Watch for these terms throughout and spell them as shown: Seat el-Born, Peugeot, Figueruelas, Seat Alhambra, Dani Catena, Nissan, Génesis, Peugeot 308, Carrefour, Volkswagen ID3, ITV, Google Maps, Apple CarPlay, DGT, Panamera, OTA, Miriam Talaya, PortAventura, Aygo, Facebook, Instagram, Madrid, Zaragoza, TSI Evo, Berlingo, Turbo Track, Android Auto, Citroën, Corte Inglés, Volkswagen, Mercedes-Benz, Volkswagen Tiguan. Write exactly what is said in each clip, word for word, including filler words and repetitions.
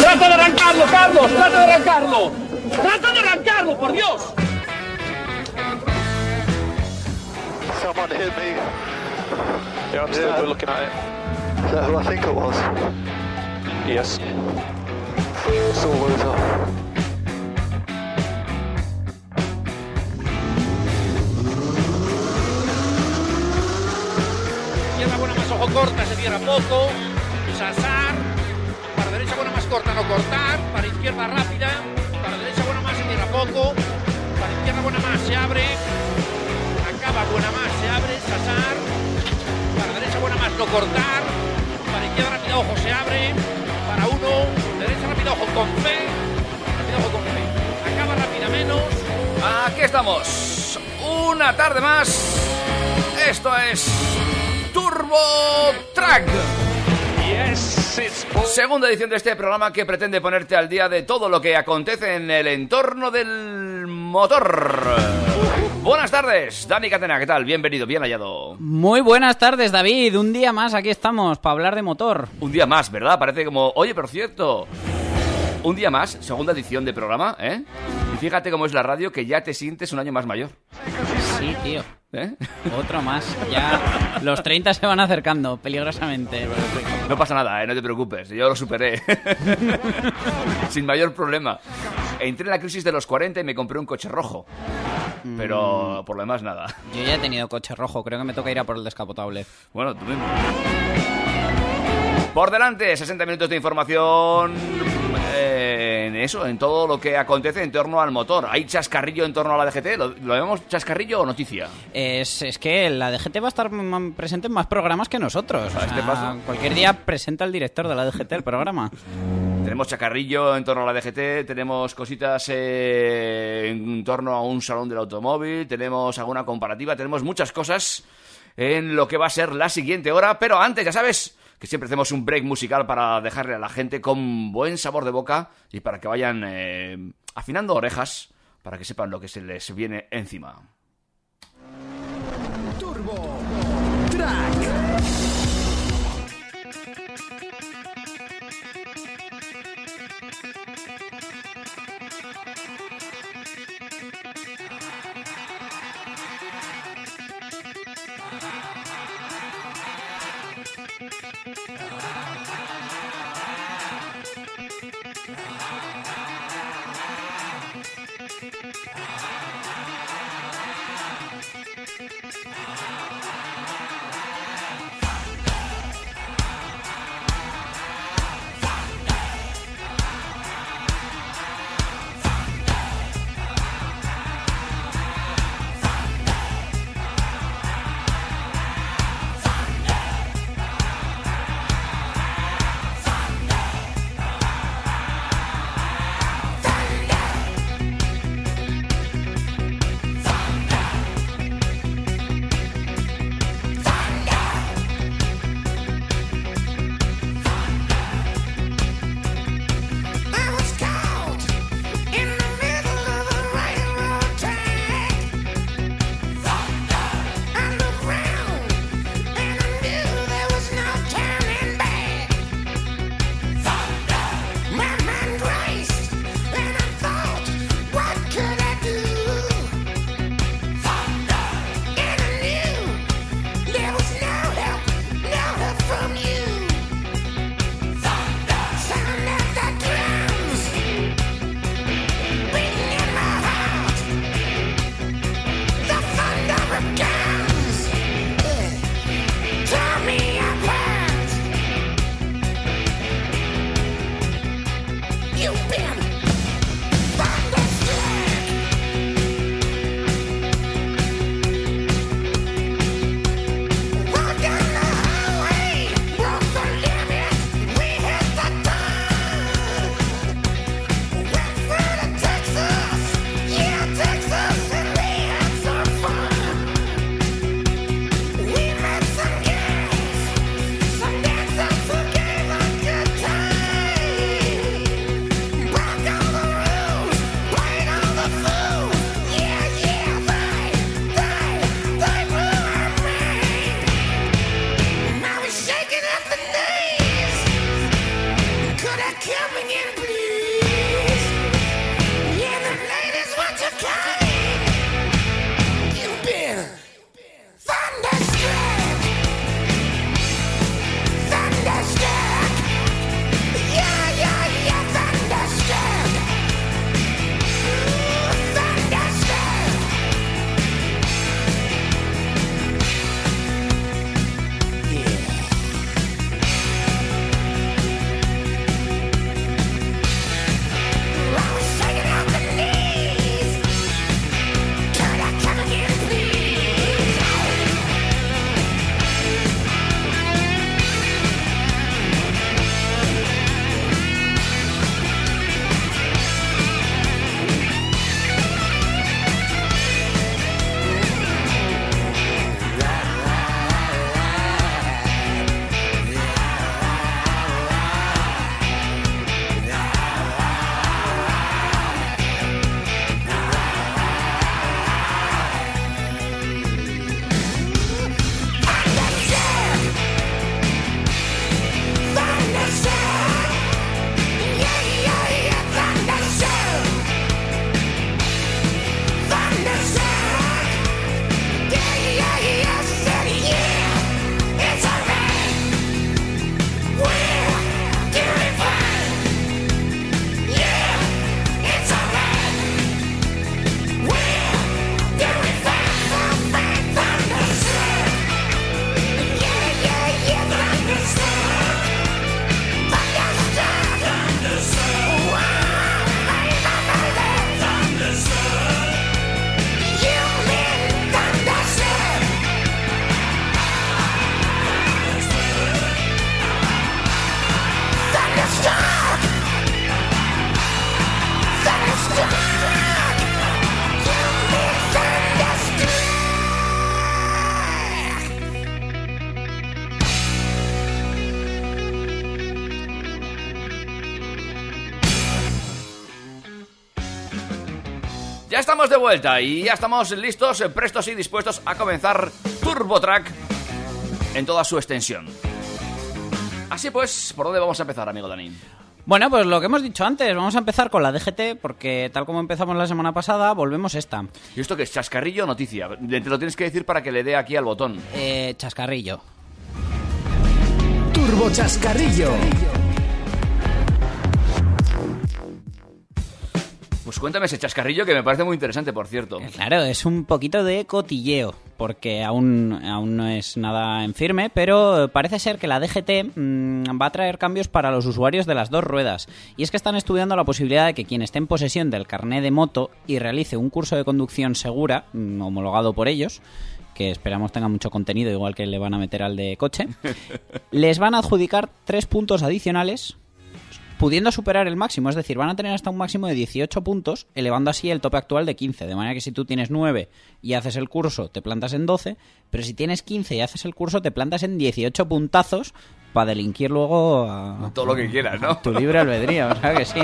¡Trata de arrancarlo, Carlos! ¡Trata de arrancarlo! ¡Trata de arrancarlo, por Dios! Someone hit me. Yeah, I'm still yeah. looking at it. Is that who I think it was? Yes. It's all over. Ojo corta, se cierra poco, Sasar, para derecha buena más corta, no cortar, para izquierda rápida, para derecha buena más se cierra poco, para izquierda buena más se abre, acaba buena más se abre, Sasar, para derecha buena más no cortar, para izquierda rápida ojo se abre, para uno, derecha rápida ojo con fe, rápida ojo con fe, acaba rápida menos. Aquí estamos, una tarde más, esto es... Turbo Track. Yes, it's... Segunda edición de este programa que pretende ponerte al día de todo lo que acontece en el entorno del motor. Buenas tardes, Dani Catena, ¿qué tal? Bienvenido, bien hallado. Muy buenas tardes, David. Un día más, aquí estamos, para hablar de motor. Un día más, ¿verdad? Parece como, oye, por cierto, un día más, segunda edición de programa, ¿eh? Y fíjate cómo es la radio, que ya te sientes un año más mayor. Sí, tío. ¿Eh? Otro más. Ya los treinta se van acercando peligrosamente. No pasa nada, ¿eh? No te preocupes. Yo lo superé. Sin mayor problema. Entré en la crisis de los cuarenta y me compré un coche rojo. Pero por lo demás nada. Yo ya he tenido coche rojo. Creo que me toca ir a por el descapotable. Bueno, tú mismo. Por delante, sesenta minutos de información... en eso, en todo lo que acontece en torno al motor. ¿Hay chascarrillo en torno a la D G T? ¿Lo, lo vemos chascarrillo o noticia? Es, es que la D G T va a estar man, presente en más programas que nosotros. ¿A este paso? Cualquier día presenta el director de la D G T el programa. Tenemos chascarrillo en torno a la D G T, tenemos cositas eh, en torno a un salón del automóvil, tenemos alguna comparativa, tenemos muchas cosas en lo que va a ser la siguiente hora, pero antes, ya sabes... que siempre hacemos un break musical para dejarle a la gente con buen sabor de boca y para que vayan eh, afinando orejas para que sepan lo que se les viene encima. Turbo Track. Ya estamos de vuelta y ya estamos listos, prestos y dispuestos a comenzar Turbo Track en toda su extensión. Así pues, ¿por dónde vamos a empezar, amigo Dani? Bueno, pues lo que hemos dicho antes, vamos a empezar con la D G T, porque tal como empezamos la semana pasada, volvemos esta. ¿Y esto qué es? ¿Chascarrillo o noticia? Te lo tienes que decir para que le dé aquí al botón. Eh, chascarrillo. Turbo Chascarrillo. Pues cuéntame ese chascarrillo, que me parece muy interesante, por cierto. Claro, es un poquito de cotilleo, porque aún, aún no es nada en firme, pero parece ser que la D G T mmm, va a traer cambios para los usuarios de las dos ruedas. Y es que están estudiando la posibilidad de que quien esté en posesión del carné de moto y realice un curso de conducción segura, mmm, homologado por ellos, que esperamos tenga mucho contenido, igual que le van a meter al de coche, les van a adjudicar tres puntos adicionales, pudiendo superar el máximo, es decir, van a tener hasta un máximo de dieciocho puntos, elevando así el tope actual de quince, de manera que si tú tienes nueve y haces el curso, te plantas en doce, pero si tienes quince y haces el curso, te plantas en dieciocho puntazos para delinquir luego a... todo lo que quieras, ¿no? Tu libre albedrío, o sea que sí.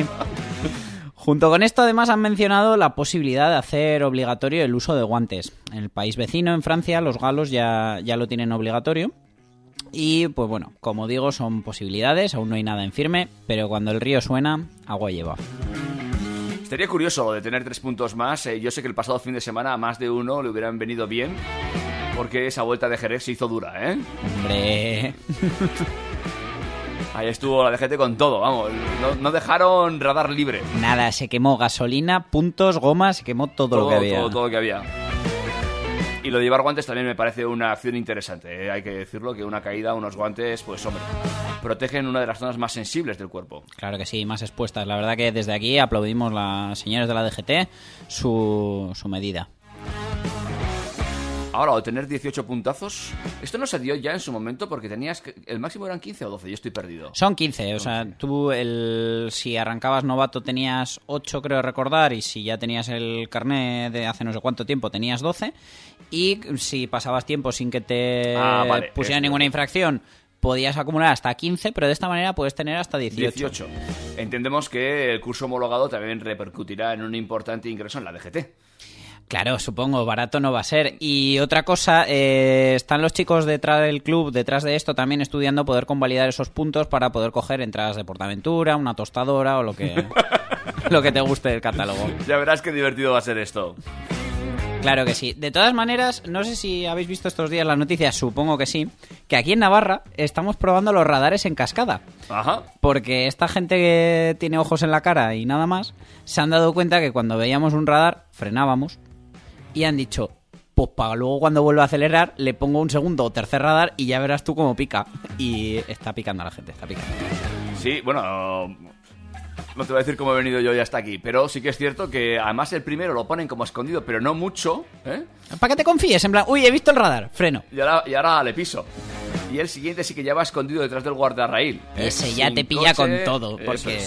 Junto con esto, además, han mencionado la posibilidad de hacer obligatorio el uso de guantes. En el país vecino, en Francia, los galos ya, ya lo tienen obligatorio. Y, pues bueno, como digo, son posibilidades, aún no hay nada en firme, pero cuando el río suena, agua lleva. Estaría curioso lo de tener tres puntos más. Eh, yo sé que el pasado fin de semana a más de uno le hubieran venido bien, porque esa vuelta de Jerez se hizo dura, ¿eh? ¡Hombre! Ahí estuvo la D G T con todo, vamos, no, no dejaron radar libre. Nada, se quemó gasolina, puntos, gomas, se quemó todo, todo lo que había. Todo, todo lo que había. Y lo de llevar guantes también me parece una acción interesante, ¿eh? Hay que decirlo, que una caída, unos guantes, pues hombre, protegen una de las zonas más sensibles del cuerpo. Claro que sí, más expuestas. La verdad que desde aquí aplaudimos a los señores de la D G T su, su medida. Ahora, al tener dieciocho puntazos, esto no se dio ya en su momento porque tenías que, el máximo eran quince o doce, yo estoy perdido. Son quince, o sea, tú el, si arrancabas novato tenías ocho, creo recordar, y si ya tenías el carné de hace no sé cuánto tiempo tenías doce, y si pasabas tiempo sin que te ah, vale, pusieran esto. Ninguna infracción, podías acumular hasta quince, pero de esta manera puedes tener hasta dieciocho. dieciocho. Entendemos que el curso homologado también repercutirá en un importante ingreso en la D G T. Claro, supongo, barato no va a ser. Y otra cosa, eh, están los chicos detrás del club, detrás de esto, también estudiando poder convalidar esos puntos para poder coger entradas de Portaventura, una tostadora o lo que, lo que te guste del catálogo. Ya verás qué divertido va a ser esto. Claro que sí. De todas maneras, no sé si habéis visto estos días las noticias, supongo que sí, que aquí en Navarra estamos probando los radares en cascada. Ajá. Porque esta gente que tiene ojos en la cara y nada más, se han dado cuenta que cuando veíamos un radar, frenábamos. Y han dicho, pues para luego cuando vuelva a acelerar, le pongo un segundo o tercer radar y ya verás tú cómo pica. Y está picando a la gente, está picando. Sí, bueno, no te voy a decir cómo he venido yo ya hasta aquí, pero sí que es cierto que además el primero lo ponen como escondido, pero no mucho, ¿eh? Para que te confíes, en plan, uy, he visto el radar, freno. Y ahora, y ahora le piso. Y el siguiente sí que ya va escondido detrás del guardarraíl. Ese eh, ya te pilla coche, con todo, porque...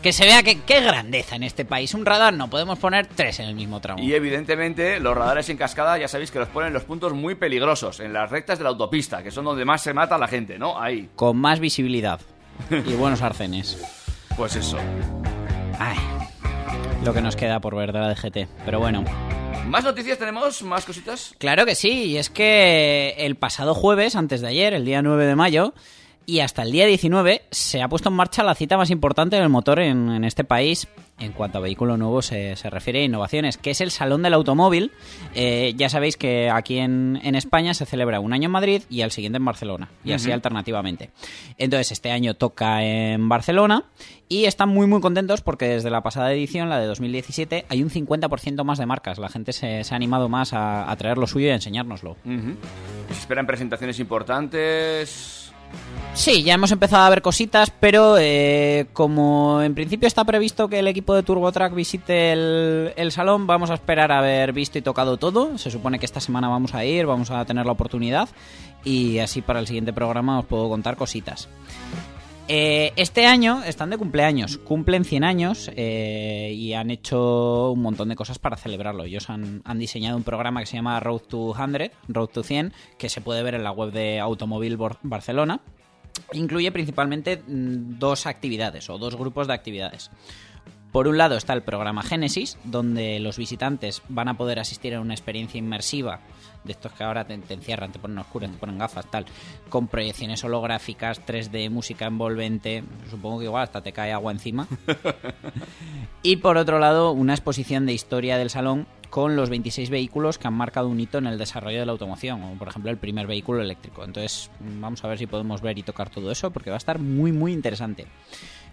Que se vea que qué grandeza en este país. Un radar no, podemos poner tres en el mismo tramo. Y evidentemente los radares en cascada ya sabéis que los ponen en los puntos muy peligrosos, en las rectas de la autopista, que son donde más se mata a la gente, ¿no? Ahí. Con más visibilidad y buenos arcenes. Pues eso. Ay, lo que nos queda por ver de la D G T, pero bueno. ¿Más noticias tenemos? ¿Más cositas? Claro que sí, y es que el pasado jueves, antes de ayer, el día nueve de mayo... y hasta el día diecinueve se ha puesto en marcha la cita más importante del motor en, en este país en cuanto a vehículo nuevo se, se refiere a innovaciones, que es el Salón del Automóvil. Eh, ya sabéis que aquí en, en España se celebra un año en Madrid y al siguiente en Barcelona, y así uh-huh. alternativamente. Entonces este año toca en Barcelona y están muy muy contentos porque desde la pasada edición, la de dos mil diecisiete, hay un cincuenta por ciento más de marcas. La gente se, se ha animado más a, a traer lo suyo y a enseñárnoslo. Uh-huh. ¿Se esperan presentaciones importantes? Sí, ya hemos empezado a ver cositas, pero eh, como en principio está previsto que el equipo de Turbo Track visite el, el salón, vamos a esperar a haber visto y tocado todo. Se supone que esta semana vamos a ir, vamos a tener la oportunidad y así para el siguiente programa os puedo contar cositas. Eh, este año están de cumpleaños, cumplen cien años eh, y han hecho un montón de cosas para celebrarlo. Ellos han, han diseñado un programa que se llama Road to cien, Road to cien, que se puede ver en la web de Automóvil Barcelona. Incluye principalmente dos actividades o dos grupos de actividades. Por un lado está el programa Génesis, donde los visitantes van a poder asistir a una experiencia inmersiva, de estos que ahora te, te encierran, te ponen oscuras, te ponen gafas, tal, con proyecciones holográficas, tres D, música envolvente, supongo que igual hasta te cae agua encima. Y por otro lado, una exposición de historia del salón con los veintiséis vehículos que han marcado un hito en el desarrollo de la automoción, como por ejemplo el primer vehículo eléctrico. Entonces vamos a ver si podemos ver y tocar todo eso, porque va a estar muy muy interesante.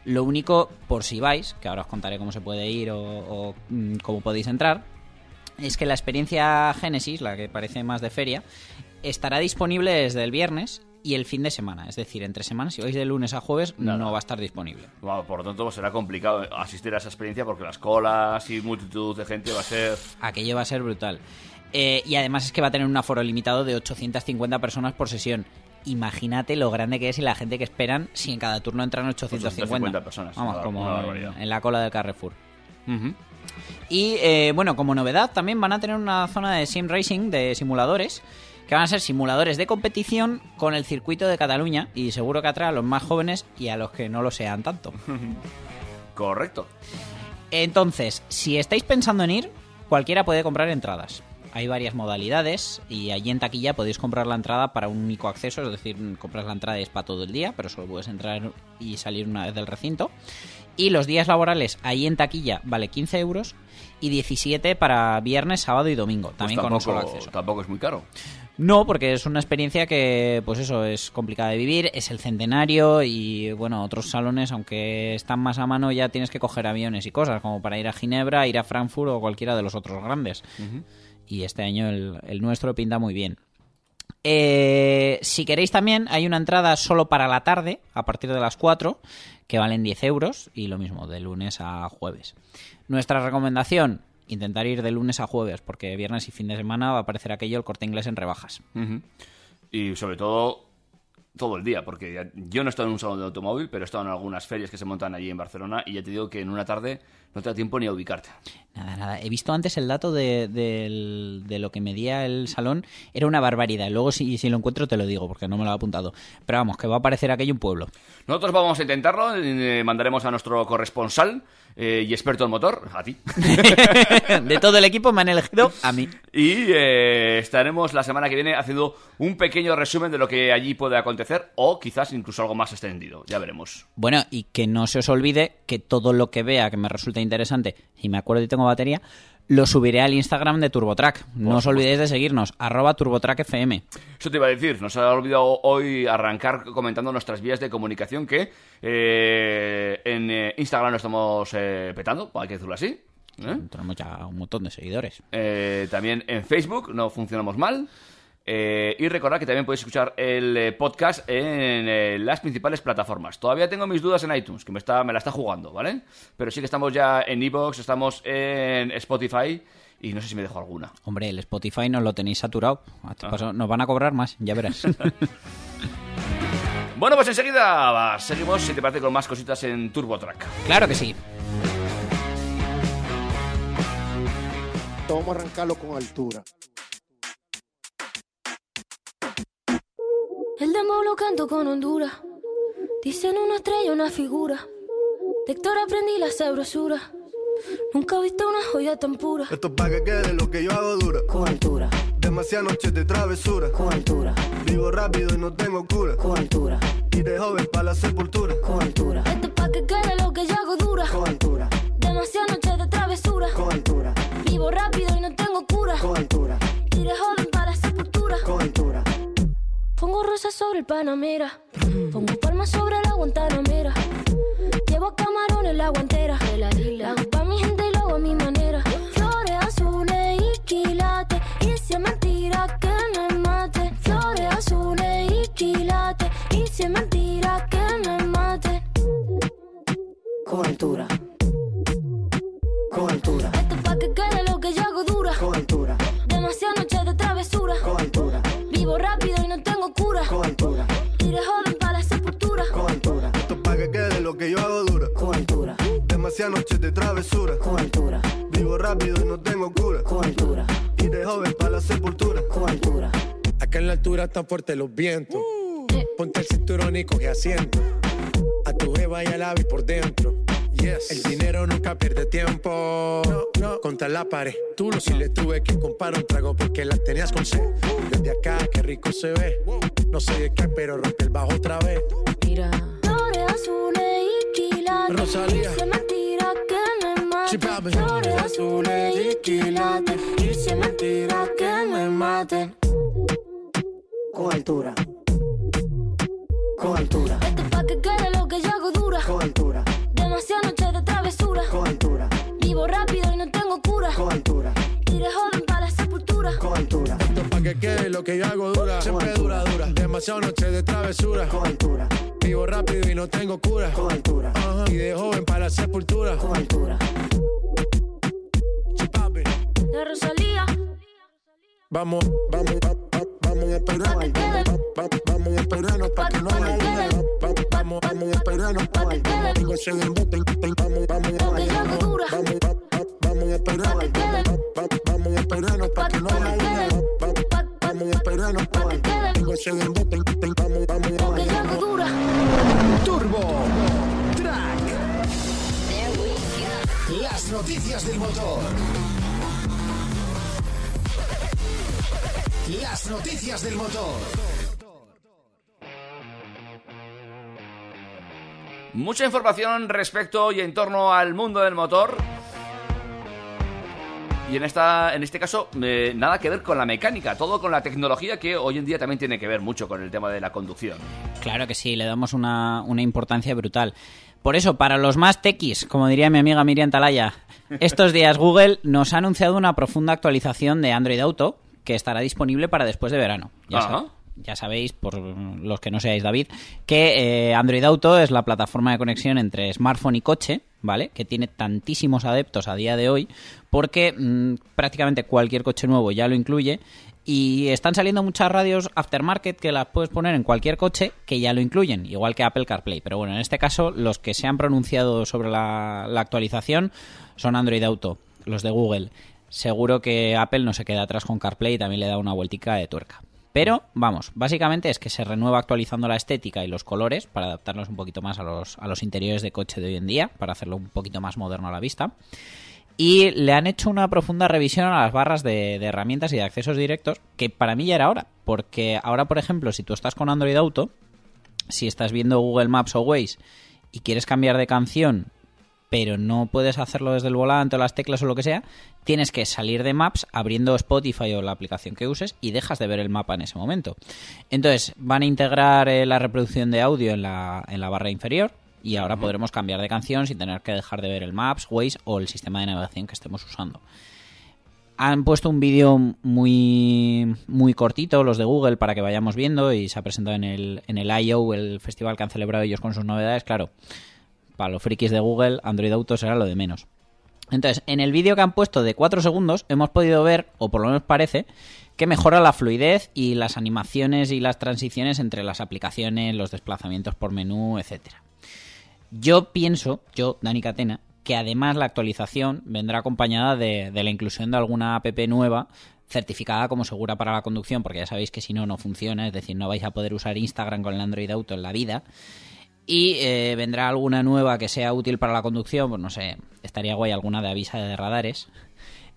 Lo único, por si vais, que ahora os contaré cómo se puede ir o, o mmm, cómo podéis entrar, es que la experiencia Génesis, la que parece más de feria, estará disponible desde el viernes y el fin de semana. Es decir, entre semanas, si vais de lunes a jueves, no, no va a estar disponible. Wow, por lo tanto, será complicado asistir a esa experiencia porque las colas y multitud de gente va a ser... Aquello va a ser brutal. Eh, y además es que va a tener un aforo limitado de ochocientas cincuenta personas por sesión. Imagínate lo grande que es y la gente que esperan si en cada turno entran ochocientas cincuenta, ochocientas cincuenta personas. Vamos, como en, en la cola del Carrefour. Uh-huh. Y eh, bueno, como novedad también van a tener una zona de sim racing, de simuladores, que van a ser simuladores de competición con el circuito de Cataluña, y seguro que atrae a los más jóvenes y a los que no lo sean tanto. Correcto. Entonces, si estáis pensando en ir, cualquiera puede comprar entradas. Hay varias modalidades y allí en taquilla podéis comprar la entrada para un único acceso, es decir, compras la entrada y es para todo el día, pero solo puedes entrar y salir una vez del recinto. Y los días laborales allí en taquilla vale quince euros y diecisiete para viernes, sábado y domingo, también pues tampoco, con un solo acceso. Tampoco es muy caro. No, porque es una experiencia que, pues eso, es complicada de vivir, es el centenario y, bueno, otros salones, aunque están más a mano, ya tienes que coger aviones y cosas, como para ir a Ginebra, ir a Frankfurt o cualquiera de los otros grandes. Uh-huh. Y este año el, el nuestro pinta muy bien. Eh, si queréis también, hay una entrada solo para la tarde, a partir de las cuatro, que valen diez euros, y lo mismo, de lunes a jueves. Nuestra recomendación... intentar ir de lunes a jueves, porque viernes y fin de semana va a aparecer aquello el Corte Inglés en rebajas. Uh-huh. Y sobre todo, todo el día, porque ya, yo no he estado en un salón de automóvil, pero he estado en algunas ferias que se montan allí en Barcelona, y ya te digo que en una tarde no te da tiempo ni a ubicarte. Nada, nada. He visto antes el dato de, de, de lo que medía el salón. Era una barbaridad. Luego, si, si lo encuentro, te lo digo, porque no me lo he apuntado. Pero vamos, que va a aparecer aquello un pueblo. Nosotros vamos a intentarlo. Eh, mandaremos a nuestro corresponsal eh, y experto en motor, a ti. De todo el equipo me han elegido a mí. Y eh, estaremos la semana que viene haciendo un pequeño resumen de lo que allí puede acontecer, o quizás incluso algo más extendido. Ya veremos. Bueno, y que no se os olvide que todo lo que vea que me resulte interesante, si me acuerdo y tengo batería, lo subiré al Instagram de Turbo Track. No os olvidéis de seguirnos, arroba turbotrackfm. Eso te iba a decir, nos ha olvidado hoy arrancar comentando nuestras vías de comunicación, que eh, en eh, Instagram lo estamos eh, petando, hay que decirlo así. ¿Eh? Tenemos ya un montón de seguidores. Eh, también en Facebook no funcionamos mal. Eh, y recordad que también podéis escuchar el eh, podcast en eh, las principales plataformas. Todavía tengo mis dudas en iTunes, que me, está, me la está jugando, ¿vale? Pero sí que estamos ya en iVoox, estamos en Spotify y no sé si me dejo alguna. Hombre, el Spotify nos lo tenéis saturado. A este paso nos van a cobrar más, ya verás. Bueno, pues enseguida va. Seguimos, si te parece, con más cositas en Turbo Track. Claro que sí. Vamos a arrancarlo con altura. El dembow lo canto con Honduras. Dicen una estrella, una figura. De Héctor aprendí la sabrosura. Nunca he visto una joya tan pura. Esto es pa' que quede lo que yo hago dura. Con altura. Demasiadas noches de travesura. Con altura. Vivo rápido y no tengo cura. Con altura. Y de joven pa' la sepultura. Con altura. Esto es pa' que quede lo que yo hago dura. Con altura. Demasiadas noches de travesura. Con altura. Vivo rápido y no tengo cura. Con altura. Y de joven pa' la sepultura. Con altura. Pongo rosas sobre el Panamera. Pongo palmas sobre la Guantanamera. Llevo camarones en la guantera. La hago pa' mi gente y lo hago a mi manera. Flores azules y quilates. Y si es mentira que me mate. Flores azules y quilates. Y si es mentira que me mate. Con altura. Con altura. Esto es pa' que quede lo que yo hago dura. Con altura. Demasiadas noches de travesura. Con altura. Vivo rápido y no tengo cura. Con altura. Tire joven para la sepultura. Con altura. Esto pa' que quede lo que yo hago dura. Con altura. Demasiadas noches de travesura. Con altura. Vivo rápido y no tengo cura. Con altura. Tire joven para la sepultura. Con altura. Acá en la altura están fuertes los vientos. Uh, yeah. Ponte el cinturón y coge asiento. A tu jeva y al avi por dentro. Yes. El dinero nunca pierde tiempo. No, no. Contra la pared. Tú lo sí le tuve que comprar un trago porque la tenías con sed. Y desde acá, qué rico se ve. No sé de qué, pero rompe el bajo otra vez. Mira. Flores azules y quilates. Rosalía. Y se me tira que me mate. Flores azules y quilates. Y se me tira que me mate. Con altura. Con altura. Esto es pa' que quede lo que yo hago dura. Con altura. Demasiadas noches de travesura. Con altura. Vivo rápido y no tengo cura. Con altura. Iré joven para la sepultura. Con altura. Esto es pa' que quede lo que yo hago dura. Siempre dura, dura. Demasiadas noches de travesura. Con altura. Vivo rápido y no tengo cura. Con altura. Uh-huh. Y de joven para la sepultura. Con altura. Chipapi. La Rosalía. Vamos, vamos, vamos. Vamos a esperarnos, vamos a esperarnos para que no haya duda. Vamos, vamos a esperarnos, digo se embote, vamos, vamos a esperarnos, vamos a esperarnos, vamos a esperarnos para que no haya duda. Vamos a esperarnos, digo se embote, vamos, vamos a esperarnos. Turbo Track. Las noticias del motor. Las noticias del motor. Mucha información respecto y en torno al mundo del motor. Y en esta, en este caso, eh, nada que ver con la mecánica, todo con la tecnología, que hoy en día también tiene que ver mucho con el tema de la conducción. Claro que sí, le damos una, una importancia brutal. Por eso, para los más techis, como diría mi amiga Miriam Talaya, estos días Google nos ha anunciado una profunda actualización de Android Auto, que estará disponible para después de verano. Ya, sab- ya sabéis, por los que no seáis David, que eh, Android Auto es la plataforma de conexión entre smartphone y coche, ¿vale? Que tiene tantísimos adeptos a día de hoy porque mmm, prácticamente cualquier coche nuevo ya lo incluye, y están saliendo muchas radios aftermarket que las puedes poner en cualquier coche que ya lo incluyen, igual que Apple CarPlay. Pero bueno, en este caso los que se han pronunciado sobre la, la actualización son Android Auto, los de Google. Seguro que Apple no se queda atrás con CarPlay y también le da una vueltica de tuerca. Pero, vamos, básicamente es que se renueva actualizando la estética y los colores para adaptarnos un poquito más a los, a los interiores de coche de hoy en día, para hacerlo un poquito más moderno a la vista. Y le han hecho una profunda revisión a las barras de, de herramientas y de accesos directos, que para mí ya era hora, porque ahora, por ejemplo, si tú estás con Android Auto, si estás viendo Google Maps o Waze y quieres cambiar de canción, pero no puedes hacerlo desde el volante o las teclas o lo que sea, tienes que salir de Maps abriendo Spotify o la aplicación que uses y dejas de ver el mapa en ese momento. Entonces, van a integrar eh, la reproducción de audio en la, en la barra inferior y ahora uh-huh. podremos cambiar de canción sin tener que dejar de ver el Maps, Waze o el sistema de navegación que estemos usando. Han puesto un vídeo muy muy cortito, los de Google, para que vayamos viendo, y se ha presentado en el, en el I O, el festival que han celebrado ellos con sus novedades, claro. Para los frikis de Google, Android Auto será lo de menos. Entonces, en el vídeo que han puesto de cuatro segundos, hemos podido ver, o por lo menos parece, que mejora la fluidez y las animaciones y las transiciones entre las aplicaciones, los desplazamientos por menú, etcétera. Yo pienso, yo, Dani Catena, que además la actualización vendrá acompañada de, de la inclusión de alguna app nueva, certificada como segura para la conducción, porque ya sabéis que si no, no funciona, es decir, no vais a poder usar Instagram con el Android Auto en la vida. Y eh, vendrá alguna nueva que sea útil para la conducción, pues no sé, estaría guay alguna de avisa de radares,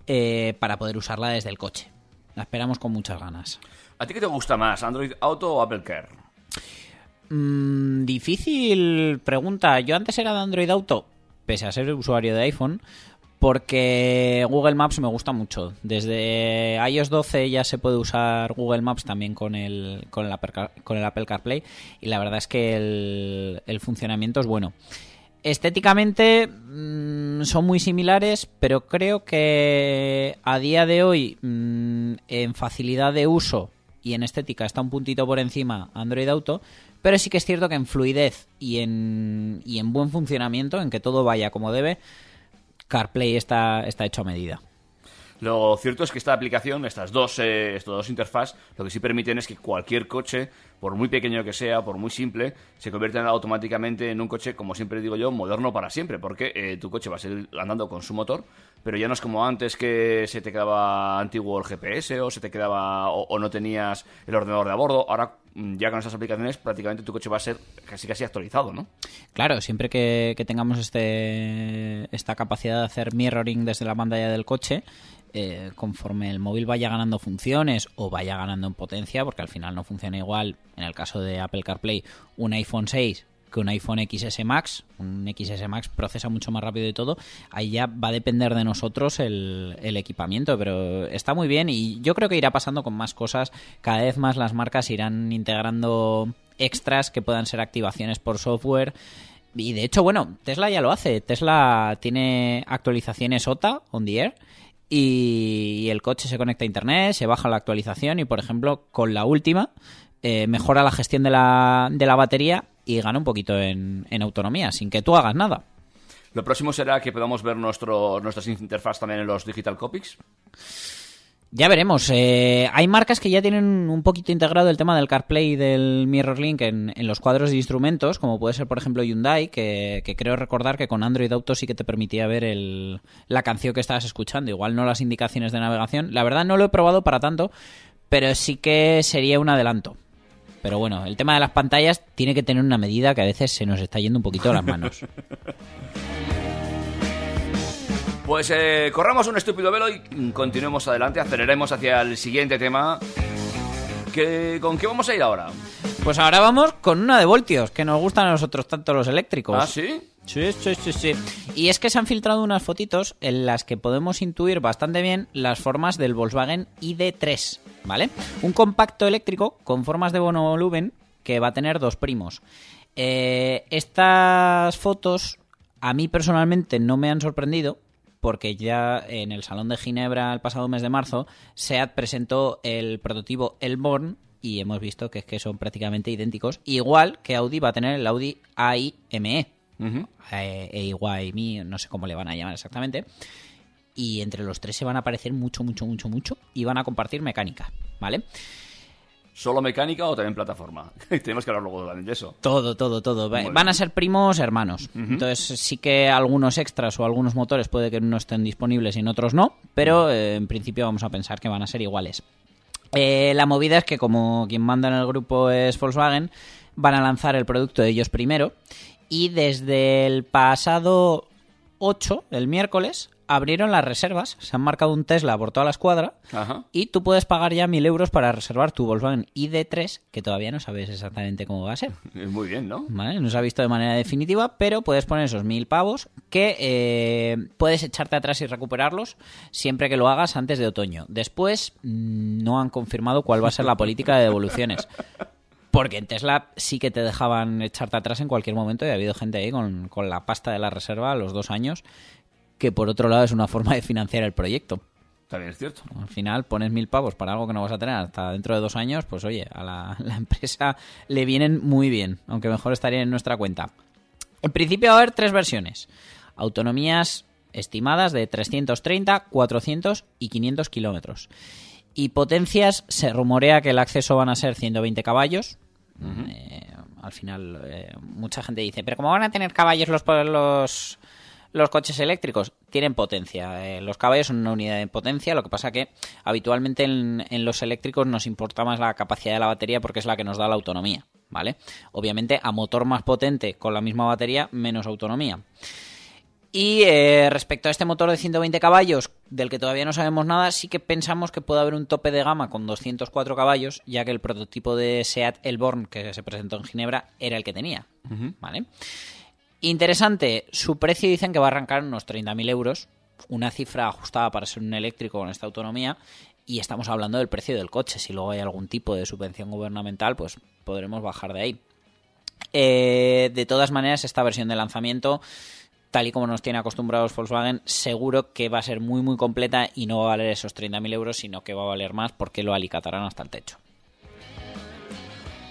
eh, para poder usarla desde el coche. La esperamos con muchas ganas. ¿A ti qué te gusta más, Android Auto o Apple Care? Mm, difícil pregunta. Yo antes era de Android Auto, pese a ser usuario de iPhone, porque Google Maps me gusta mucho. Desde i O S doce ya se puede usar Google Maps también con el con el Apple, Car- con el Apple CarPlay, y la verdad es que el, el funcionamiento es bueno. Estéticamente mmm, son muy similares, pero creo que a día de hoy mmm, en facilidad de uso y en estética está un puntito por encima Android Auto, pero sí que es cierto que en fluidez y en, y en buen funcionamiento, en que todo vaya como debe, CarPlay está, está hecho a medida. Lo cierto es que esta aplicación, estas dos, eh, estas dos interfaz, lo que sí permiten es que cualquier coche, por muy pequeño que sea, por muy simple, se convierta automáticamente en un coche, como siempre digo yo, moderno para siempre, porque eh, tu coche va a seguir andando con su motor, pero ya no es como antes, que se te quedaba antiguo el G P S o se te quedaba o, o no tenías el ordenador de a bordo. Ahora ya con estas aplicaciones prácticamente tu coche va a ser casi casi actualizado, ¿no? Claro, siempre que, que tengamos este esta capacidad de hacer mirroring desde la pantalla del coche, eh, conforme el móvil vaya ganando funciones o vaya ganando en potencia, porque al final no funciona igual, en el caso de Apple CarPlay, un iPhone seis que un iPhone X S Max. Un X S Max procesa mucho más rápido y todo. Ahí ya va a depender de nosotros el, el equipamiento, pero está muy bien y yo creo que irá pasando con más cosas. Cada vez más las marcas irán integrando extras que puedan ser activaciones por software. Y de hecho, bueno, Tesla ya lo hace. Tesla tiene actualizaciones O T A, on the air, y el coche se conecta a internet, se baja la actualización y, por ejemplo, con la última eh, mejora la gestión de la, de la batería y gana un poquito en, en autonomía, sin que tú hagas nada. ¿Lo próximo será que podamos ver nuestro, nuestras interfaz también en los Digital Copics? Ya veremos. Eh, hay marcas que ya tienen un poquito integrado el tema del CarPlay y del MirrorLink en, en los cuadros de instrumentos, como puede ser, por ejemplo, Hyundai, que, que creo recordar que con Android Auto sí que te permitía ver el, la canción que estabas escuchando. Igual no las indicaciones de navegación. La verdad no lo he probado para tanto, pero sí que sería un adelanto. Pero bueno, el tema de las pantallas tiene que tener una medida que a veces se nos está yendo un poquito a las manos. Pues eh, corramos un estúpido velo y continuemos adelante, aceleremos hacia el siguiente tema. ¿Qué, ¿Con qué vamos a ir ahora? Pues ahora vamos con una de voltios, que nos gustan a nosotros tanto los eléctricos. ¿Ah, sí? Sí, sí, sí, sí. Y es que se han filtrado unas fotitos en las que podemos intuir bastante bien las formas del Volkswagen I D tres, ¿vale? Un compacto eléctrico con formas de monovolumen que va a tener dos primos. Eh, estas fotos a mí personalmente no me han sorprendido, porque ya en el Salón de Ginebra el pasado mes de marzo SEAT presentó el prototipo el-Born y hemos visto que, es que son prácticamente idénticos, igual que Audi va a tener el Audi A I M E. Uh-huh. A I, no sé cómo le van a llamar exactamente. Y entre los tres se van a parecer mucho, mucho, mucho, mucho. Y van a compartir mecánica, ¿vale? ¿Solo mecánica o también plataforma? Tenemos que hablar luego también de eso. Todo, todo, todo. Muy van bien. A ser primos hermanos. Uh-huh. Entonces sí que algunos extras o algunos motores puede que no estén disponibles y en otros no. Pero uh-huh. eh, en principio vamos a pensar que van a ser iguales. Eh, la movida es que como quien manda en el grupo es Volkswagen, van a lanzar el producto de ellos primero. Y desde el pasado ocho, el miércoles, abrieron las reservas. Se han marcado un Tesla por toda la escuadra. Ajá. Y tú puedes pagar ya mil euros para reservar tu Volkswagen I D tres, que todavía no sabes exactamente cómo va a ser. Muy bien, ¿no? Vale, no se ha visto de manera definitiva, pero puedes poner esos mil pavos que eh, puedes echarte atrás y recuperarlos siempre que lo hagas antes de otoño. Después no han confirmado cuál va a ser la política de devoluciones. Porque en Tesla sí que te dejaban echarte atrás en cualquier momento y ha habido gente ahí con, con la pasta de la reserva a los dos años, que por otro lado es una forma de financiar el proyecto. También es cierto. Al final pones mil pavos para algo que no vas a tener hasta dentro de dos años, pues oye, a la, la empresa le vienen muy bien, aunque mejor estarían en nuestra cuenta. En principio va a haber tres versiones. Autonomías estimadas de trescientos treinta, cuatrocientos y quinientos kilómetros. Y potencias, se rumorea que el acceso van a ser ciento veinte caballos. Uh-huh. Eh, al final, eh, mucha gente dice, pero ¿cómo van a tener caballos los, los, los coches eléctricos? Tienen potencia. Eh, los caballos son una unidad de potencia, lo que pasa que habitualmente en, en los eléctricos nos importa más la capacidad de la batería porque es la que nos da la autonomía, ¿vale? Obviamente, a motor más potente con la misma batería, menos autonomía. Y eh, respecto a este motor de ciento veinte caballos, del que todavía no sabemos nada, sí que pensamos que puede haber un tope de gama con doscientos cuatro caballos, ya que el prototipo de SEAT el-Born que se presentó en Ginebra era el que tenía. Uh-huh. ¿Vale? Interesante, su precio dicen que va a arrancar unos treinta mil euros, una cifra ajustada para ser un eléctrico con esta autonomía, y estamos hablando del precio del coche. Si luego hay algún tipo de subvención gubernamental, pues podremos bajar de ahí. Eh, de todas maneras, esta versión de lanzamiento, tal y como nos tiene acostumbrados Volkswagen, seguro que va a ser muy muy completa y no va a valer esos treinta mil euros, sino que va a valer más porque lo alicatarán hasta el techo.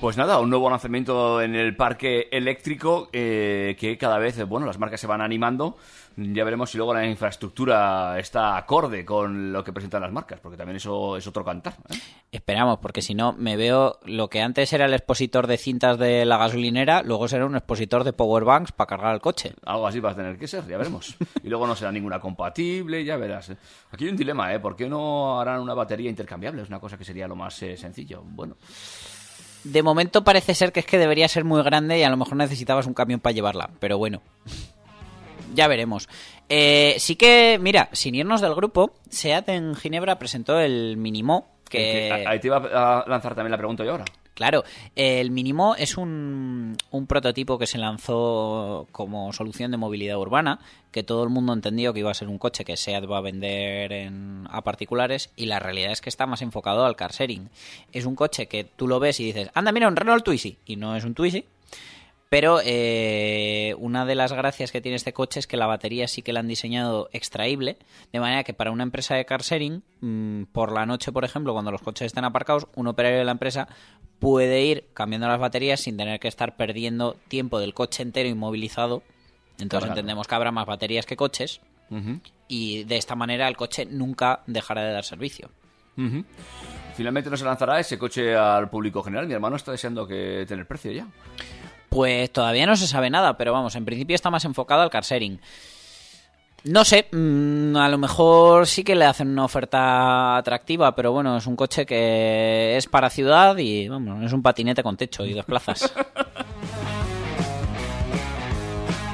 Pues nada, un nuevo lanzamiento en el parque eléctrico eh, que cada vez, bueno, las marcas se van animando. Ya veremos si luego la infraestructura está acorde con lo que presentan las marcas, porque también eso es otro cantar, ¿eh? Esperamos, porque si no me veo lo que antes era el expositor de cintas de la gasolinera, luego será un expositor de powerbanks para cargar el coche. Algo así va a tener que ser, ya veremos. Y luego no será ninguna compatible, ya verás. Aquí hay un dilema, ¿eh? ¿Por qué no harán una batería intercambiable? Es una cosa que sería lo más eh, sencillo. Bueno... De momento parece ser que es que debería ser muy grande y a lo mejor necesitabas un camión para llevarla, pero bueno, ya veremos. Eh, sí que, mira, sin irnos del grupo, Seat en Ginebra presentó el Minimo. Que... Ahí te iba a lanzar también la pregunta yo ahora. Claro, el Minimo es un, un prototipo que se lanzó como solución de movilidad urbana, que todo el mundo entendió que iba a ser un coche que SEAT va a vender en, a particulares, y la realidad es que está más enfocado al car sharing. Es un coche que tú lo ves y dices, anda, mira, un Renault Twizy, y no es un Twizy, pero eh, una de las gracias que tiene este coche es que la batería sí que la han diseñado extraíble, de manera que para una empresa de car sharing, mmm, por la noche, por ejemplo, cuando los coches estén aparcados, un operario de la empresa puede ir cambiando las baterías sin tener que estar perdiendo tiempo del coche entero inmovilizado. Entonces claro, entendemos que habrá más baterías que coches, uh-huh, y de esta manera el coche nunca dejará de dar servicio. Uh-huh. Finalmente no se lanzará ese coche al público general. Mi hermano está deseando que tener precio ya. Pues todavía no se sabe nada, pero vamos, en principio está más enfocado al car sharing. No sé, a lo mejor sí que le hacen una oferta atractiva, pero bueno, es un coche que es para ciudad y vamos, es un patinete con techo y dos plazas.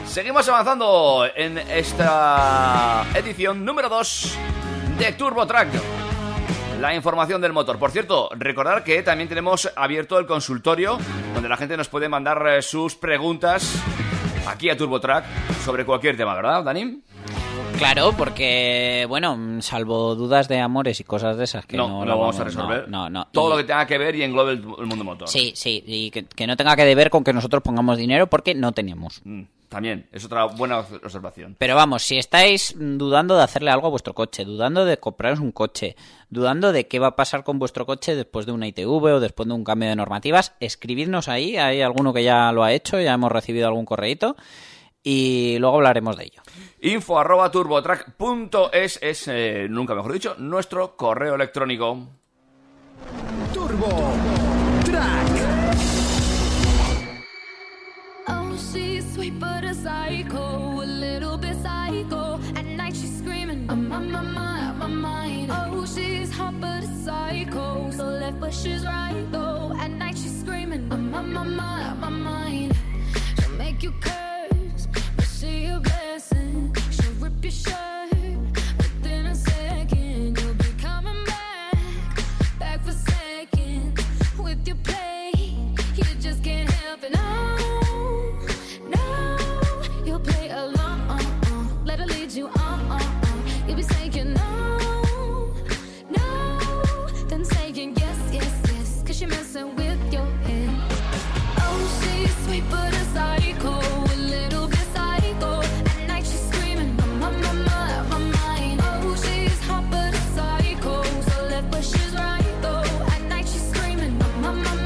Seguimos avanzando en esta edición número dos de Turbo Track. La información del motor. Por cierto, recordar que también tenemos abierto el consultorio donde la gente nos puede mandar sus preguntas aquí a Turbo Track sobre cualquier tema, ¿verdad, Dani? Claro, porque, bueno, salvo dudas de amores y cosas de esas que no, no lo vamos, vamos a resolver. No, no, no. Todo y... lo que tenga que ver y englobe el, el mundo motor. Sí, sí, y que, que no tenga que ver con que nosotros pongamos dinero porque no tenemos. Mm, también, es otra buena observación. Pero vamos, si estáis dudando de hacerle algo a vuestro coche, dudando de compraros un coche, dudando de qué va a pasar con vuestro coche después de una I T V o después de un cambio de normativas, escribidnos ahí. Hay alguno que ya lo ha hecho, ya hemos recibido algún correíto. Y luego hablaremos de ello. Info arroba turbotrack.es es, eh, nunca mejor dicho, nuestro correo electrónico. Turbo, Turbo Track. Oh, she's sweet but a psycho, a little bit psycho. At night she's screaming, I'm on my mind, on my mind. Oh, she's hot but a psycho, so left but she's right though. At night she's screaming, I'm on my mind, on my mind. She'll make you curse. She'll rip your shirt within a second. You'll be coming back, back for seconds with your play. You just can't help it. No, no, you'll play along. Let her lead you on. You'll be saying no, no, then saying yes, yes, yes, 'cause you're messing with your head. Oh, she's sweet but a psycho. She's right though, at night she's screaming, mama, mama.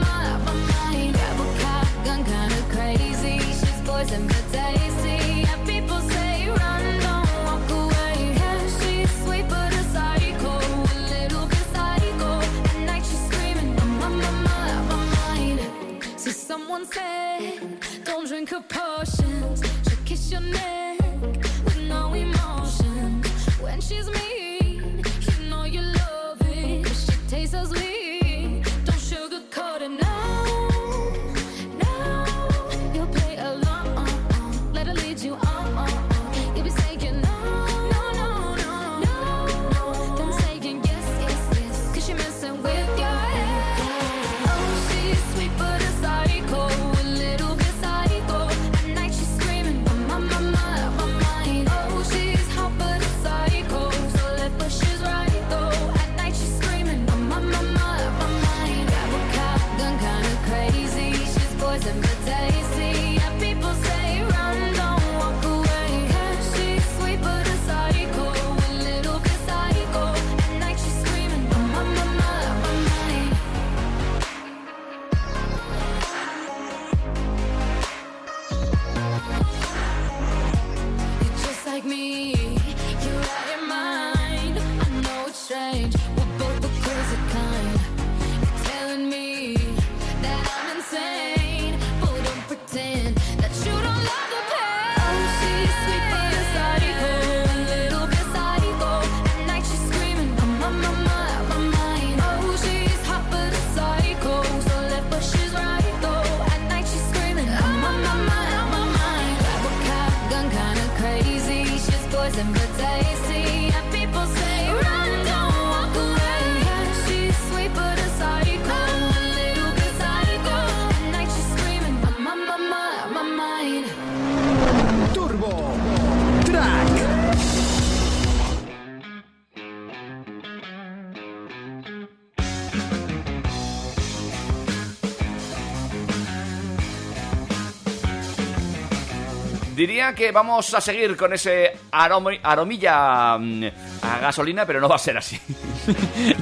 Diría que vamos a seguir con ese arom aromilla a gasolina, pero no va a ser así.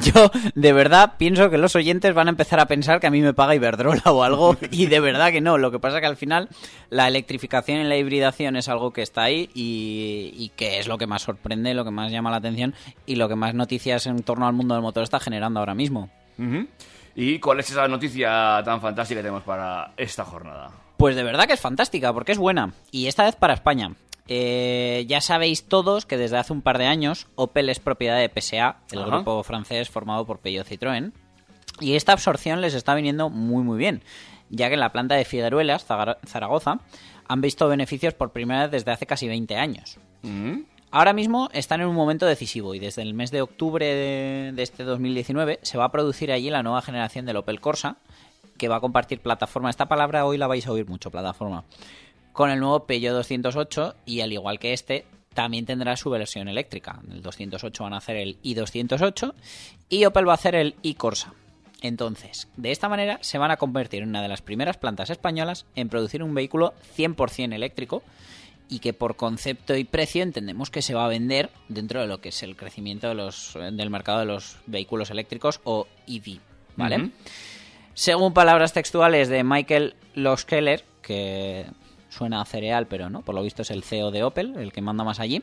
Yo, de verdad, pienso que los oyentes van a empezar a pensar que a mí me paga Iberdrola o algo, y de verdad que no. Lo que pasa es que al final la electrificación y la hibridación es algo que está ahí y, y que es lo que más sorprende, lo que más llama la atención y lo que más noticias en torno al mundo del motor está generando ahora mismo. ¿Y cuál es esa noticia tan fantástica que tenemos para esta jornada? Pues de verdad que es fantástica, porque es buena. Y esta vez para España. Eh, ya sabéis todos que desde hace un par de años Opel es propiedad de P S A, el Ajá. grupo francés formado por Peugeot Citroën. Y esta absorción les está viniendo muy muy bien, ya que en la planta de Figueruelas, Zaragoza, han visto beneficios por primera vez desde hace casi veinte años. ¿Mm? Ahora mismo están en un momento decisivo y desde el mes de octubre de, de este dos mil diecinueve se va a producir allí la nueva generación del Opel Corsa, que va a compartir plataforma. Esta palabra hoy la vais a oír mucho, plataforma. Con el nuevo Peugeot doscientos ocho, y al igual que este, también tendrá su versión eléctrica. En el doscientos ocho van a hacer el i doscientos ocho y Opel va a hacer el i Corsa. Entonces, de esta manera se van a convertir en una de las primeras plantas españolas en producir un vehículo cien por ciento eléctrico y que por concepto y precio entendemos que se va a vender dentro de lo que es el crecimiento de los, del mercado de los vehículos eléctricos o E V, ¿vale? Uh-huh. Según palabras textuales de Michael Loskeller, que suena a cereal, pero no, por lo visto es el C E O de Opel, el que manda más allí,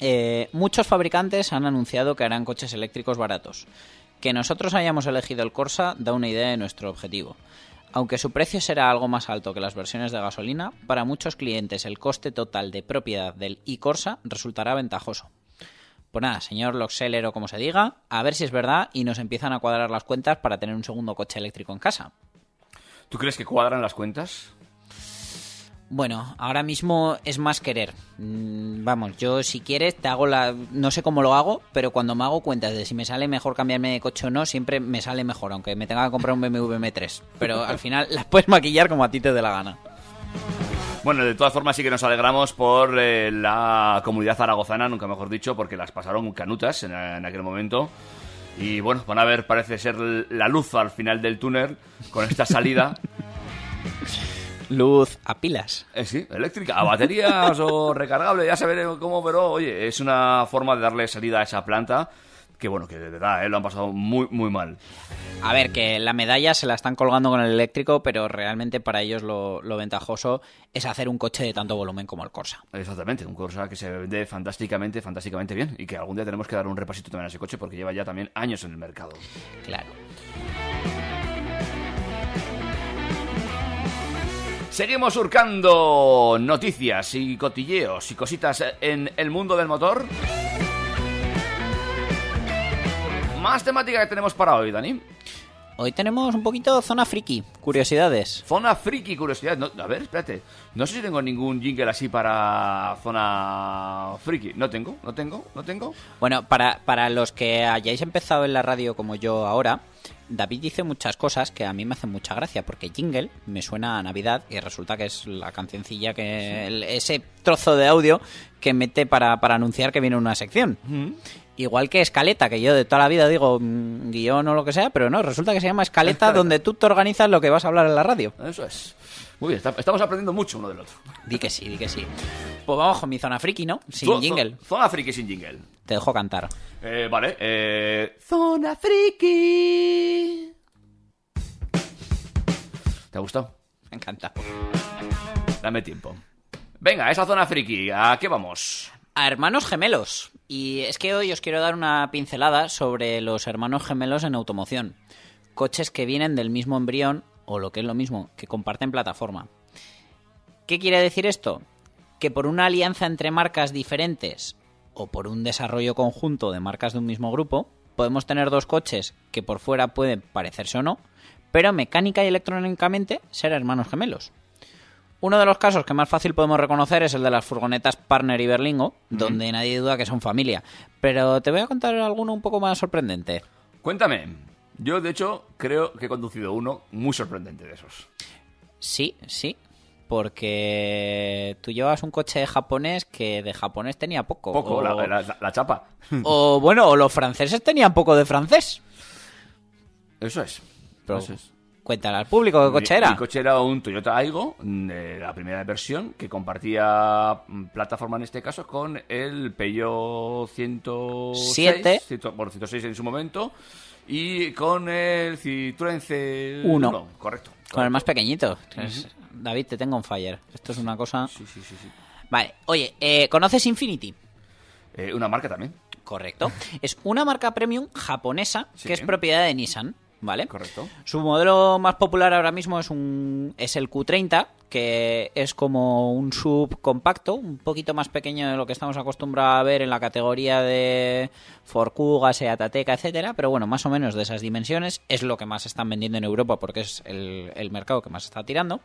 eh, muchos fabricantes han anunciado que harán coches eléctricos baratos. Que nosotros hayamos elegido el Corsa da una idea de nuestro objetivo. Aunque su precio será algo más alto que las versiones de gasolina, para muchos clientes el coste total de propiedad del i Corsa resultará ventajoso. Pues nada, señor Loskeller o como se diga, a ver si es verdad y nos empiezan a cuadrar las cuentas para tener un segundo coche eléctrico en casa. ¿Tú crees que cuadran las cuentas? Bueno, ahora mismo es más querer. Vamos, yo si quieres te hago la... No sé cómo lo hago, pero cuando me hago cuentas de si me sale mejor cambiarme de coche o no, siempre me sale mejor, aunque me tenga que comprar un B M W eme tres. Pero al final las puedes maquillar como a ti te dé la gana. Bueno, de todas formas sí que nos alegramos por eh, la comunidad zaragozana, nunca mejor dicho, porque las pasaron canutas en, en aquel momento. Y bueno, van a ver, parece ser la luz al final del túnel con esta salida. Luz a pilas. Eh, sí, eléctrica, a baterías o recargable, ya saberemos cómo, pero oye, es una forma de darle salida a esa planta. Que bueno, que de verdad, ¿eh? Lo han pasado muy, muy mal. A ver, que la medalla se la están colgando con el eléctrico, pero realmente para ellos lo, lo ventajoso es hacer un coche de tanto volumen como el Corsa. Exactamente, un Corsa que se vende fantásticamente, fantásticamente bien, y que algún día tenemos que dar un repasito también a ese coche porque lleva ya también años en el mercado. Claro. Seguimos surcando noticias y cotilleos y cositas en el mundo del motor. Más temática que tenemos para hoy, Dani. Hoy tenemos un poquito zona friki, curiosidades. Zona friki, curiosidades. No, a ver, espérate. No sé si tengo ningún jingle así para zona friki. No tengo, no tengo, no tengo. Bueno, para, para los que hayáis empezado en la radio como yo ahora, David dice muchas cosas que a mí me hacen mucha gracia, porque jingle me suena a Navidad y resulta que es la cancioncilla, que sí. el, ese trozo de audio que mete para, para anunciar que viene una sección. Mm. Igual que escaleta, que yo de toda la vida digo guión o lo que sea, pero no, resulta que se llama escaleta, escaleta, donde tú te organizas lo que vas a hablar en la radio. Eso es. Muy bien, está, estamos aprendiendo mucho uno del otro. Di que sí, di que sí. Pues vamos con mi zona friki, ¿no? Sin Z- jingle. Zona friki sin jingle. Te dejo cantar. Eh, vale. Eh... Zona friki. ¿Te ha gustado? Me encanta. Dame tiempo. Venga, esa zona friki, ¿a qué vamos? A hermanos gemelos. Y es que hoy os quiero dar una pincelada sobre los hermanos gemelos en automoción. Coches que vienen del mismo embrión, o lo que es lo mismo, que comparten plataforma. ¿Qué quiere decir esto? Que por una alianza entre marcas diferentes, o por un desarrollo conjunto de marcas de un mismo grupo, podemos tener dos coches que por fuera pueden parecerse o no, pero mecánica y electrónicamente ser hermanos gemelos. Uno de los casos que más fácil podemos reconocer es el de las furgonetas Partner y Berlingo, mm-hmm. donde nadie duda que son familia. Pero te voy a contar alguno un poco más sorprendente. Cuéntame. Yo, de hecho, creo que he conducido uno muy sorprendente de esos. Sí, sí. Porque tú llevas un coche japonés que de japonés tenía poco. Poco, o... la, la, la chapa. O bueno, o los franceses tenían poco de francés. Eso es. Pero... Eso es. Cuéntale al público qué coche era. Mi coche era un Toyota Aygo, de la primera versión, que compartía plataforma en este caso con el Peugeot ciento seis, ciento, bueno, ciento seis en su momento, y con el Citroën C uno. Uno. Correcto, correcto. Con el más pequeñito. Entonces, uh-huh. David, te tengo on fire. Esto es una cosa... Sí, sí, sí. sí. Vale, oye, eh, ¿conoces Infiniti? Eh, una marca también. Correcto. Es una marca premium japonesa sí. que es propiedad de Nissan. ¿Vale? Correcto. Su modelo más popular ahora mismo es un es el Q treinta, que es como un S U V compacto, un poquito más pequeño de lo que estamos acostumbrados a ver en la categoría de Ford Kuga, Seat Ateca, etcétera, pero bueno, más o menos de esas dimensiones. Es lo que más están vendiendo en Europa porque es el, el mercado que más está tirando.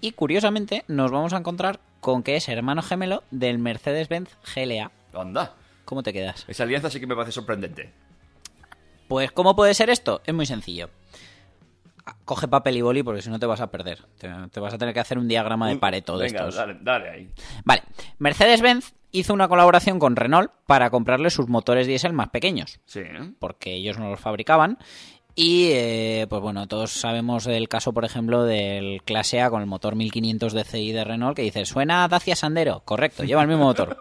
Y curiosamente nos vamos a encontrar con que es hermano gemelo del Mercedes-Benz G L A. ¡Anda! ¿Cómo te quedas? Esa alianza sí que me parece sorprendente. Pues, ¿cómo puede ser esto? Es muy sencillo. Coge papel y boli porque si no te vas a perder. Te, te vas a tener que hacer un diagrama de Pareto de Venga, estos. Dale, dale ahí. Vale. Mercedes-Benz hizo una colaboración con Renault para comprarle sus motores diésel más pequeños. Sí. Porque ellos no los fabricaban. Y, eh, pues bueno, todos sabemos el caso, por ejemplo, del Clase A con el motor mil quinientos D C I de Renault que dice, suena Dacia Sandero. Correcto, lleva el mismo motor.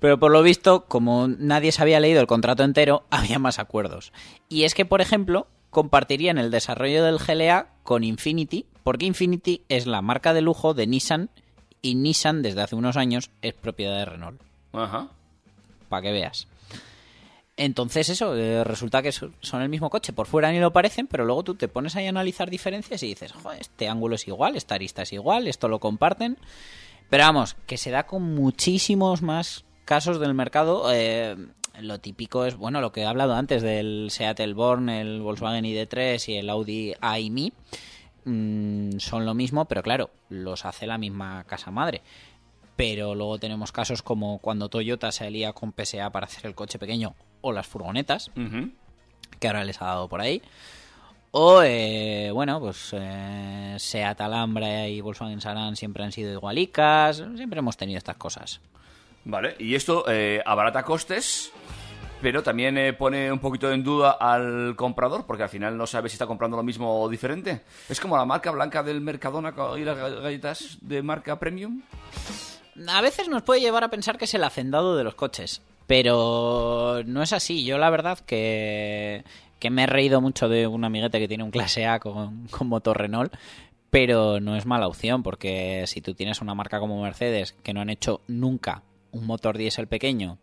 Pero por lo visto, como nadie se había leído el contrato entero, había más acuerdos. Y es que, por ejemplo, compartirían el desarrollo del G L A con Infiniti, porque Infiniti es la marca de lujo de Nissan, y Nissan, desde hace unos años, es propiedad de Renault. Ajá. Para que veas. Entonces eso, resulta que son el mismo coche. Por fuera ni lo parecen, pero luego tú te pones ahí a analizar diferencias y dices, joder, este ángulo es igual, esta arista es igual, esto lo comparten... Pero vamos, que se da con muchísimos más casos del mercado. Eh, lo típico es, bueno, lo que he hablado antes del Seat el-Born, el Volkswagen I D tres y el Audi A I:M E mm, son lo mismo, pero claro, los hace la misma casa madre. Pero luego tenemos casos como cuando Toyota se alía con P S A para hacer el coche pequeño o las furgonetas, uh-huh. que ahora les ha dado por ahí. O, eh, bueno, pues eh, Seat Alhambra y Volkswagen Saran siempre han sido igualicas, siempre hemos tenido estas cosas. Vale, y esto eh, abarata costes, pero también eh, pone un poquito en duda al comprador, porque al final no sabe si está comprando lo mismo o diferente. ¿Es como la marca blanca del Mercadona y las galletas de marca premium? A veces nos puede llevar a pensar que es el hacendado de los coches, pero no es así. Yo la verdad que... que me he reído mucho de un amiguete que tiene un Clase A con, con motor Renault, pero no es mala opción, porque si tú tienes una marca como Mercedes que no han hecho nunca un motor diésel pequeño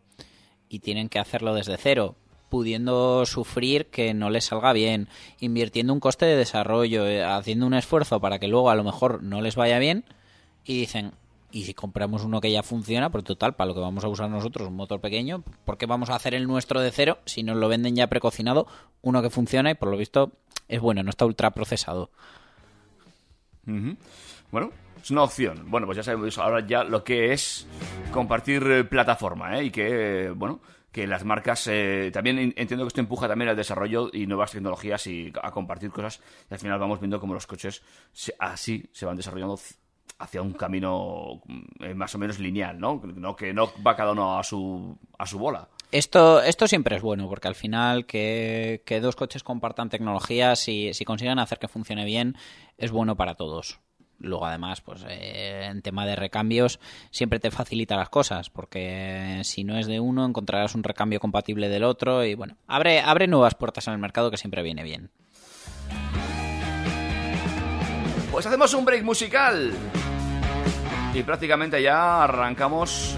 y tienen que hacerlo desde cero, pudiendo sufrir que no les salga bien, invirtiendo un coste de desarrollo, haciendo un esfuerzo para que luego a lo mejor no les vaya bien, y dicen, y si compramos uno que ya funciona, pues total, para lo que vamos a usar nosotros un motor pequeño, ¿por qué vamos a hacer el nuestro de cero si nos lo venden ya precocinado? Uno que funciona y por lo visto es bueno, no está ultraprocesado. Uh-huh. Bueno, es una opción. Bueno, pues ya sabemos ahora ya lo que es compartir plataforma, ¿eh? Y que, bueno, que las marcas... Eh, también entiendo que esto empuja también al desarrollo y nuevas tecnologías y a compartir cosas. Y al final vamos viendo cómo los coches se, así se van desarrollando... hacia un camino más o menos lineal, ¿no? No que no va cada uno a su a su bola. Esto esto siempre es bueno, porque al final que, que dos coches compartan tecnología, si, si consiguen hacer que funcione bien, es bueno para todos. Luego, además, pues eh, en tema de recambios, siempre te facilita las cosas, porque si no es de uno, encontrarás un recambio compatible del otro y, bueno, abre, abre nuevas puertas en el mercado que siempre viene bien. Pues hacemos un break musical. Y prácticamente ya arrancamos,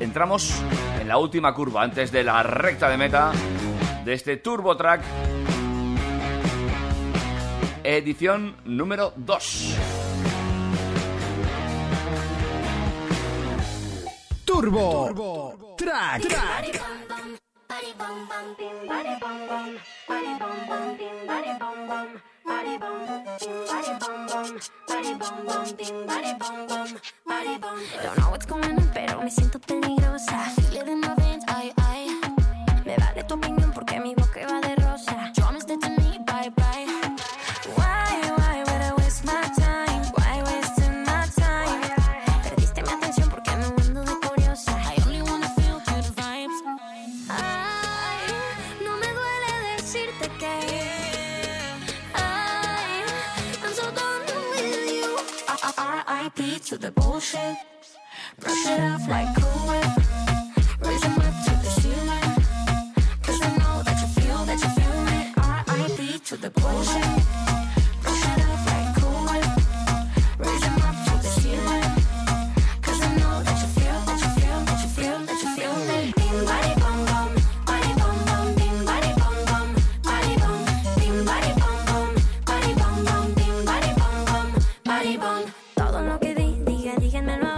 entramos en la última curva antes de la recta de meta de este Turbo Track, edición número dos. Turbo, Turbo Track. Track. Don't know what's going on, pero me siento peligrosa. Feel it in my veins, ay, ay. Me vale tu opinión porque mi boca iba de rosa. Yo me estoy teniendo, bye, bye. Why, why would I waste my time? Why wasting my time? Perdiste mi atención porque me mando de curiosa. I only wanna feel good vibes. Ay, no me duele decirte que I, I'm so done with you. R I P to the bullshit. Brush it off like cool whip. Raise them up to the ceiling. Cause I know that you feel, that you feel me. R I P to the bullshit. Brush it off like cool whip. Raise them up to the ceiling. Cause I know that you feel, that you feel, that you feel, that you feel me. Bing, body, bum, bum. Body, bum, bum. Bing, body, bum, bum. Body, bum. Bing, body, bum, bum. Body, bum, bum. Bing, body, bum, bum. Body, bum. Todo lo que di, diga, díganme lo.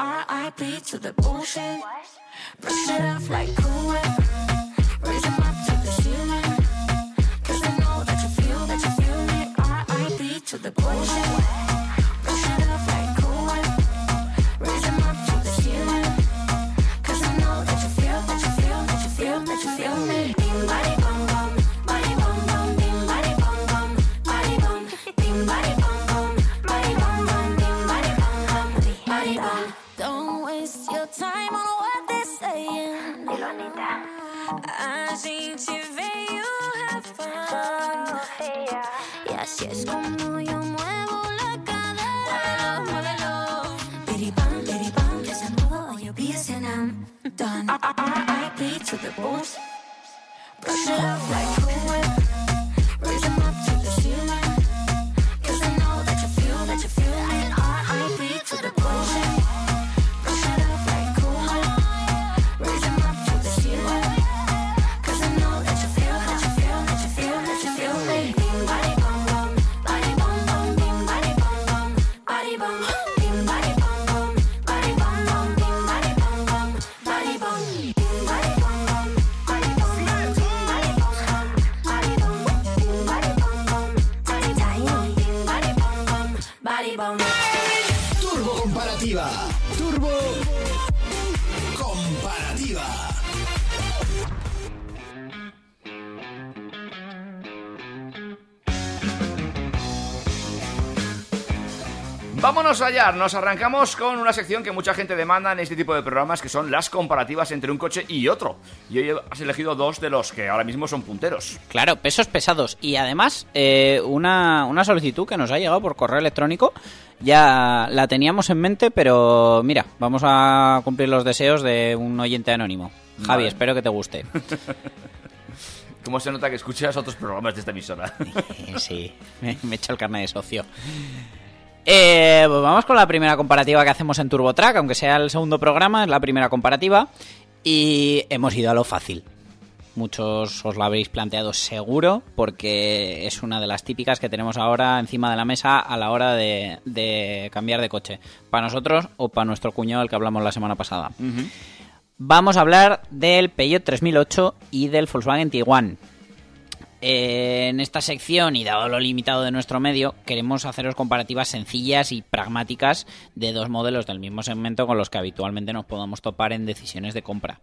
To the bullshit, brush it off like cool whip. Raise them up to the ceiling. Cause I know that you feel, that you feel me. R I P to the bullshit. Brush it off like cool whip. Raise them up to the ceiling. Cause I know that you feel, that you feel, that you feel, that you feel me. Bing, body, bum, bum. Body, bum, bum. Bing, body, bum, bum. Body, bum. Bing, body, bum, bum. Body, bum, bum. Bing, body, bum, bum. Body, bum. Don't waste your time on what they're saying. Dilo, Anita. A gente veio have fun. Y así es como yo muevo la cadera. Muévelo, muévelo. Piripam, piripam, que se mueva o yo pienso en am. Done. R I P to the bulls. Brush it up like a whip. Raise them up to the ceiling. Cause I know that you feel, that you feel it. R I P to the bullshit. Turbo Comparativa. Turbo Comparativa. Vámonos allá, nos arrancamos con una sección que mucha gente demanda en este tipo de programas, que son las comparativas entre un coche y otro. Y hoy has elegido dos de los que ahora mismo son punteros. Claro, pesos pesados. Y además, eh, una, una solicitud que nos ha llegado por correo electrónico. Ya la teníamos en mente, pero mira, vamos a cumplir los deseos de un oyente anónimo. Javi, vale. Espero que te guste. ¿Cómo se nota que escuchas otros programas de esta emisora? Sí, me, me echo el carnet de socio. Eh, pues vamos con la primera comparativa que hacemos en Turbo Track, aunque sea el segundo programa, es la primera comparativa. Y hemos ido a lo fácil. Muchos os la habréis planteado seguro, porque es una de las típicas que tenemos ahora encima de la mesa a la hora de, de cambiar de coche, para nosotros o para nuestro cuñado, el que hablamos la semana pasada. Uh-huh. Vamos a hablar del Peugeot tres mil ocho y del Volkswagen Tiguan. En esta sección, y dado lo limitado de nuestro medio, queremos haceros comparativas sencillas y pragmáticas de dos modelos del mismo segmento con los que habitualmente nos podamos topar en decisiones de compra.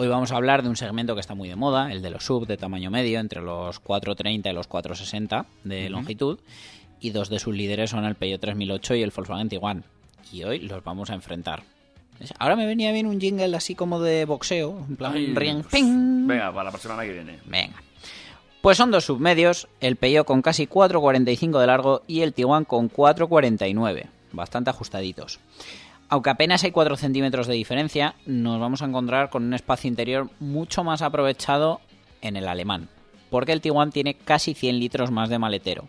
Hoy vamos a hablar de un segmento que está muy de moda, el de los S U V de tamaño medio, entre los cuatrocientos treinta y los cuatrocientos sesenta de uh-huh. longitud, y dos de sus líderes son el Peugeot tres mil ocho y el Volkswagen Tiguan, y hoy los vamos a enfrentar. Ahora me venía bien un jingle así como de boxeo, en plan Ay, ring, pues, ping. Venga, para la próxima semana que viene. Venga. Pues son dos submedios, el Peugeot con casi cuatro cuarenta y cinco de largo y el Tiguan con cuatro cuarenta y nueve, bastante ajustaditos. Aunque apenas hay cuatro centímetros de diferencia, nos vamos a encontrar con un espacio interior mucho más aprovechado en el alemán. porque el Tiguan tiene casi cien litros más de maletero.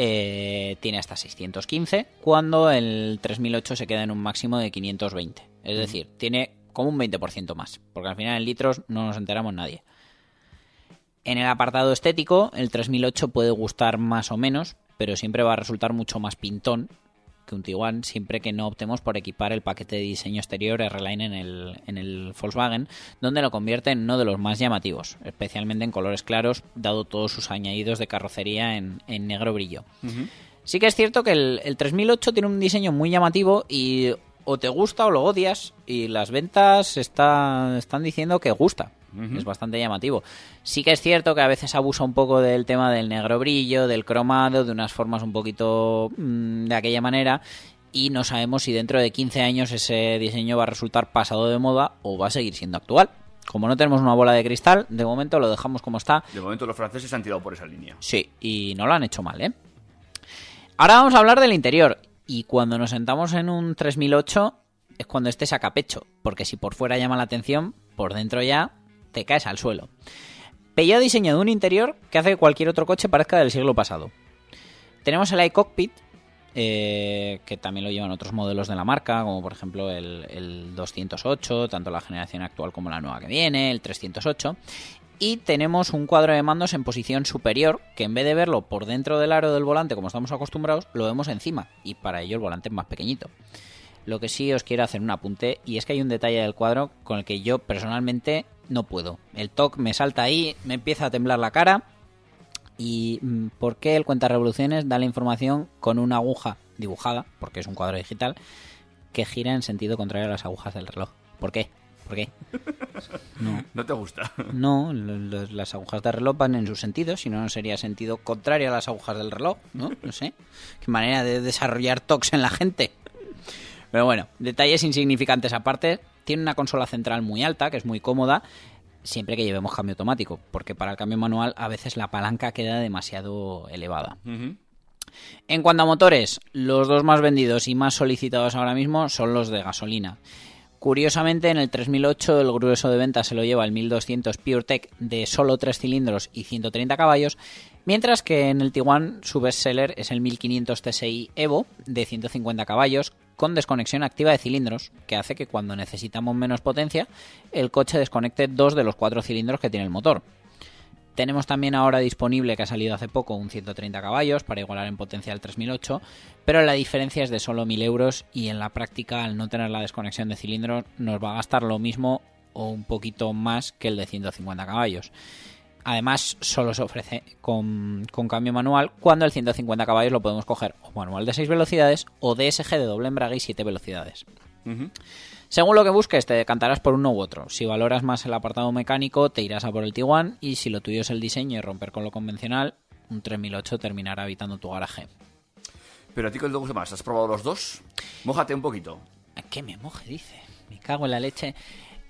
Eh, tiene hasta seiscientos quince, cuando el tres mil ocho se queda en un máximo de quinientos veinte. Es mm. decir, tiene como un veinte por ciento más, porque al final en litros no nos enteramos nadie. En el apartado estético, el tres mil ocho puede gustar más o menos, pero siempre va a resultar mucho más pintón que un Tiguan, siempre que no optemos por equipar el paquete de diseño exterior R-Line en el, en el Volkswagen, donde lo convierte en uno de los más llamativos, especialmente en colores claros, dado todos sus añadidos de carrocería en, en negro brillo. Uh-huh. Sí que es cierto que el, el tres mil ocho tiene un diseño muy llamativo y o te gusta o lo odias, y las ventas está, están diciendo que gusta. Uh-huh. Es bastante llamativo. Sí que es cierto que a veces abusa un poco del tema del negro brillo, del cromado, de unas formas un poquito mmm, de aquella manera, y no sabemos si dentro de quince años ese diseño va a resultar pasado de moda o va a seguir siendo actual. Como no tenemos una bola de cristal, de momento lo dejamos como está. De momento los franceses han tirado por esa línea. Sí, y no lo han hecho mal, ¿eh? Ahora vamos a hablar del interior, y cuando nos sentamos en un tres mil ocho es cuando este saca pecho, porque si por fuera llama la atención, por dentro ya te caes al suelo. Peugeot ha diseñado un interior que hace que cualquier otro coche parezca del siglo pasado. Tenemos el iCockpit, eh, que también lo llevan otros modelos de la marca, como por ejemplo el, el doscientos ocho, tanto la generación actual como la nueva que viene, el trescientos ocho. Y tenemos un cuadro de mandos en posición superior, que en vez de verlo por dentro del aro del volante, como estamos acostumbrados, lo vemos encima, y para ello el volante es más pequeñito. Lo que sí os quiero hacer un apunte, y es que hay un detalle del cuadro con el que yo personalmente no puedo. El T O C me salta ahí, me empieza a temblar la cara. ¿Y por qué el cuenta revoluciones da la información con una aguja dibujada, porque es un cuadro digital, que gira en sentido contrario a las agujas del reloj? ¿Por qué? ¿Por qué? No, ¿no te gusta? No, los, las agujas del reloj van en su sentido, si no, no sería sentido contrario a las agujas del reloj, ¿no? No sé. Qué manera de desarrollar T O Cs en la gente. Pero bueno, detalles insignificantes aparte, tiene una consola central muy alta, que es muy cómoda, siempre que llevemos cambio automático, porque para el cambio manual a veces la palanca queda demasiado elevada. Uh-huh. En cuanto a motores, los dos más vendidos y más solicitados ahora mismo son los de gasolina. Curiosamente, en el tres mil ocho el grueso de venta se lo lleva el mil doscientos PureTech de solo tres cilindros y ciento treinta caballos, mientras que en el Tiguan su bestseller es el mil quinientos T S I Evo de ciento cincuenta caballos con desconexión activa de cilindros, que hace que cuando necesitamos menos potencia el coche desconecte dos de los cuatro cilindros que tiene el motor. Tenemos también ahora disponible, que ha salido hace poco, un ciento treinta caballos para igualar en potencia al tres mil ocho, pero la diferencia es de solo mil euros y en la práctica, al no tener la desconexión de cilindros, nos va a gastar lo mismo o un poquito más que el de ciento cincuenta caballos. Además, solo se ofrece con, con cambio manual, cuando el ciento cincuenta caballos lo podemos coger o manual de seis velocidades o D S G de doble embrague y siete velocidades. Uh-huh. Según lo que busques, te decantarás por uno u otro. Si valoras más el apartado mecánico, te irás a por el Tiguan, y si lo tuyo es el diseño y romper con lo convencional, un tres mil ocho terminará habitando tu garaje. Pero a ti, ¿qué te gusta más? ¿Has probado los dos? Mójate un poquito. ¿A qué me moje, dice? Me cago en la leche.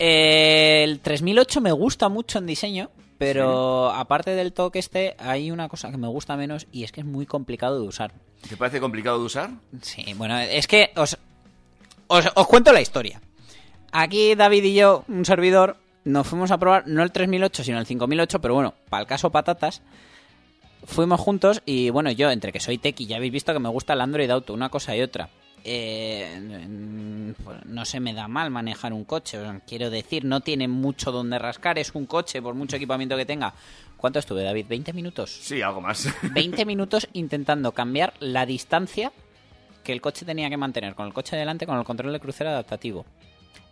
Eh, el tres mil ocho me gusta mucho en diseño, pero sí, aparte del toque este, hay una cosa que me gusta menos, y es que es muy complicado de usar. ¿Te parece complicado de usar? Sí, bueno, es que os, os, os cuento la historia. Aquí David y yo, un servidor, nos fuimos a probar, no el tres mil ocho, sino el cinco mil ocho, pero bueno, para el caso patatas, fuimos juntos y bueno, yo, entre que soy tech y ya habéis visto que me gusta el Android Auto, una cosa y otra, eh, no se me da mal manejar un coche, quiero decir, no tiene mucho donde rascar, es un coche, por mucho equipamiento que tenga. ¿Cuánto estuve, David? ¿veinte minutos? Sí, algo más. veinte minutos intentando cambiar la distancia que el coche tenía que mantener con el coche delante, con el control de crucero adaptativo.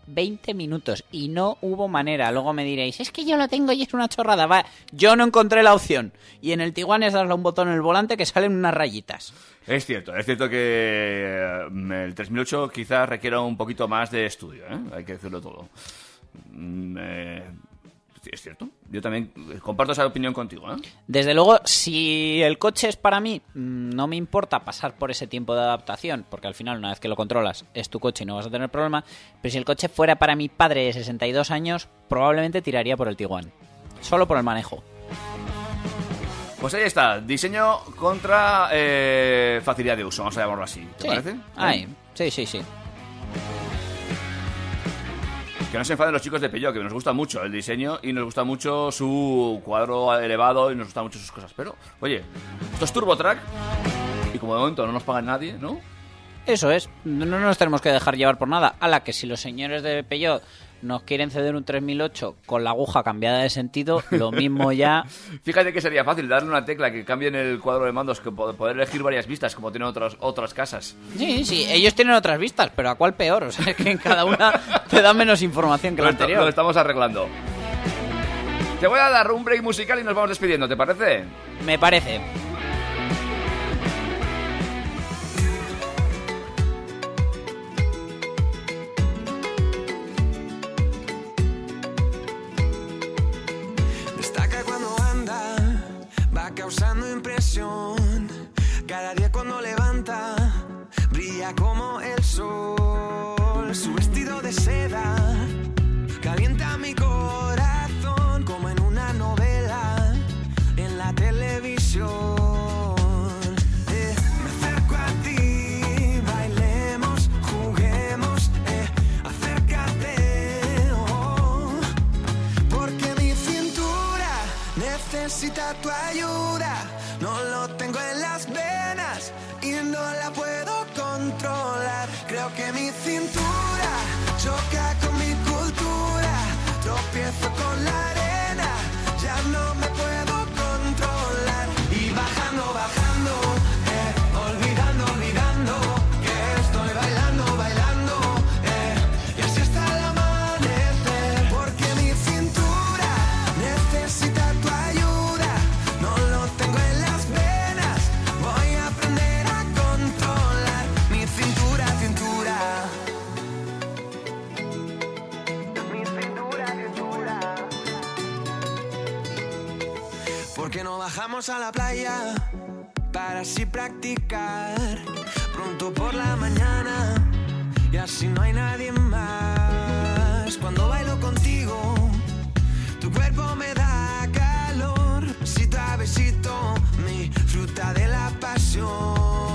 veinte minutos y no hubo manera. Luego me diréis, es que yo lo tengo y es una chorrada. Va, yo no encontré la opción. Y en el Tiguan es darle un botón en el volante que salen unas rayitas. Es cierto, es cierto que el tres mil ocho quizás requiera un poquito más de estudio, ¿eh? Hay que decirlo todo. Es cierto. Yo también comparto esa opinión contigo, ¿eh? Desde luego, si el coche es para mí, no me importa pasar por ese tiempo de adaptación, porque al final, una vez que lo controlas, es tu coche y no vas a tener problema. Pero si el coche fuera para mi padre de sesenta y dos años, probablemente tiraría por el Tiguan. Solo por el manejo. Pues ahí está. Diseño contra eh, facilidad de uso, vamos a llamarlo así. ¿Te sí. parece? Ay, sí, sí, sí. Que no se enfaden los chicos de Peugeot, que nos gusta mucho el diseño y nos gusta mucho su cuadro elevado y nos gustan mucho sus cosas. Pero, oye, esto es Turbo Track y como de momento no nos paga nadie, ¿no? Eso es, no nos tenemos que dejar llevar por nada. A la que si los señores de Peugeot nos quieren ceder un tres mil ocho con la aguja cambiada de sentido, lo mismo ya... Fíjate que sería fácil darle una tecla que cambien el cuadro de mandos, que poder elegir varias vistas como tienen otras otras casas. Sí, sí, ellos tienen otras vistas, pero ¿a cuál peor? O sea, es que en cada una te da menos información que la anterior. Lo estamos arreglando. Te voy a dar un break musical y nos vamos despidiendo, ¿te parece? Me parece. Causando impresión, cada día cuando levanta, brilla como el sol. Su vestido de seda calienta mi corazón como en una novela en la televisión. Necesita tu ayuda, no lo tengo en las venas y no la puedo controlar. Creo que mi cintura choca con mi cultura, tropiezo con la arena, ya no me puedo controlar. Y bajando, bajando, eh, olvidando, olvidando, que estoy bailando, bailando, eh, y así hasta el amanecer. Porque mi cintura necesita tu ayuda. Que no bajamos a la playa para así practicar pronto por la mañana y así no hay nadie más. Cuando bailo contigo tu cuerpo me da calor, besito a besito mi fruta de la pasión.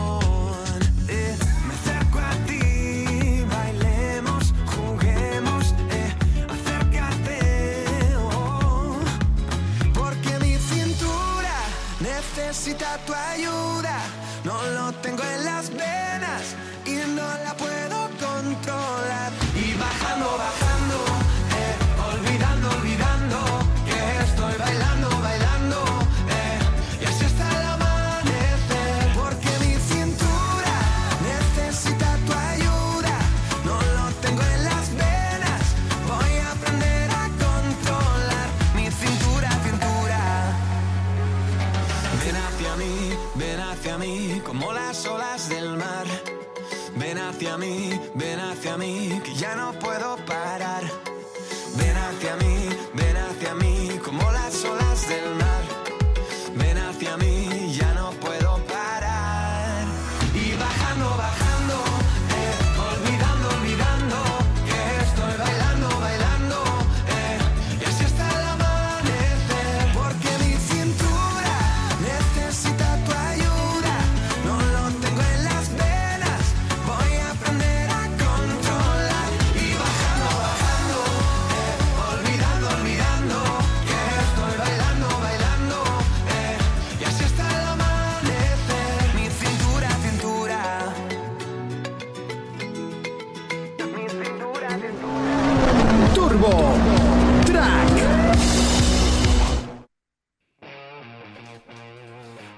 Necesita tu ayuda, no lo tengo en las venas y no la puedo controlar. Y bajando, bajando, eh, olvidando, olvidando, que estoy bailando, bailando, eh, y así hasta el amanecer. Porque mi cintura necesita tu ayuda, no lo tengo en las venas, voy a aprender a controlar mi cintura, cintura. Ven hacia mí, ven hacia mí, como las olas del mar. Ven hacia mí, ven hacia mí, que ya no puedo parar. Ven hacia mí, ven hacia mí, como las olas del mar. Ven hacia mí, ya no puedo parar. Y bajando, bajando, eh, olvidando, olvidando, que estoy bailando, bailando, eh, y así hasta el amanecer. Porque mi cintura necesita tu ayuda, no lo tengo en las venas, voy a aprender a controlar. Y bajando, bajando, eh, olvidando, olvidando, que estoy bailando, bailando, eh, y así hasta el amanecer. Mi cintura, cintura. Mi cintura, cintura. Turbo Track.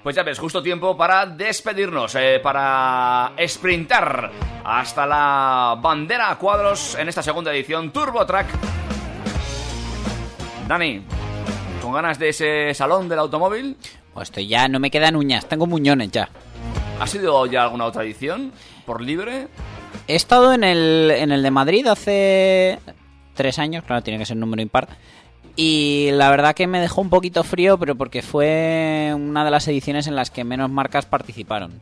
Pues ya ves, justo tiempo para despedirnos, eh, para sprintar hasta la bandera a cuadros en esta segunda edición Turbo Track. Dani, ¿con ganas de ese salón del automóvil? Pues estoy ya, no me quedan uñas, tengo muñones ya. ¿Ha sido ya alguna otra edición por libre? He estado en el, en el de Madrid hace tres años, claro, tiene que ser número impar. Y la verdad que me dejó un poquito frío, pero porque fue una de las ediciones en las que menos marcas participaron.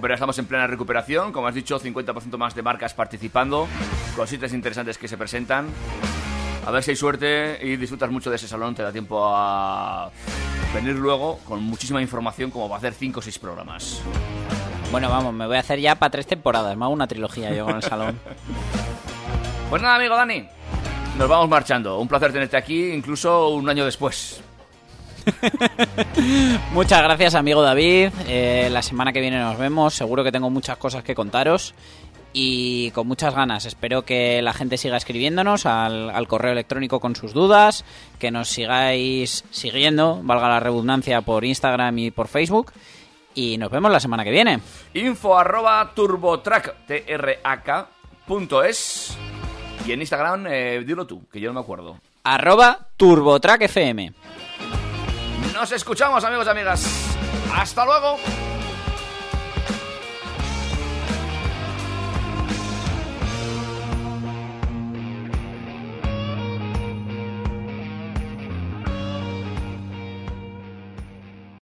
Pero estamos en plena recuperación, como has dicho, cincuenta por ciento más de marcas participando, cositas interesantes que se presentan. A ver si hay suerte y disfrutas mucho de ese salón, te da tiempo a venir luego con muchísima información como para hacer cinco o seis programas. Bueno, vamos, me voy a hacer ya para tres temporadas, me hago una trilogía yo con el salón. Pues nada, amigo Dani, nos vamos marchando. Un placer tenerte aquí, incluso un año después. Muchas gracias, amigo David. Eh, la semana que viene nos vemos. Seguro que tengo muchas cosas que contaros. Y con muchas ganas, espero que la gente siga escribiéndonos al, al correo electrónico con sus dudas, que nos sigáis siguiendo, valga la redundancia, por Instagram y por Facebook. Y nos vemos la semana que viene. Info arroba turbotrack punto es y en Instagram, eh, dilo tú, que yo no me acuerdo. Arroba turbotrackfm. Nos escuchamos, amigos y amigas. ¡Hasta luego!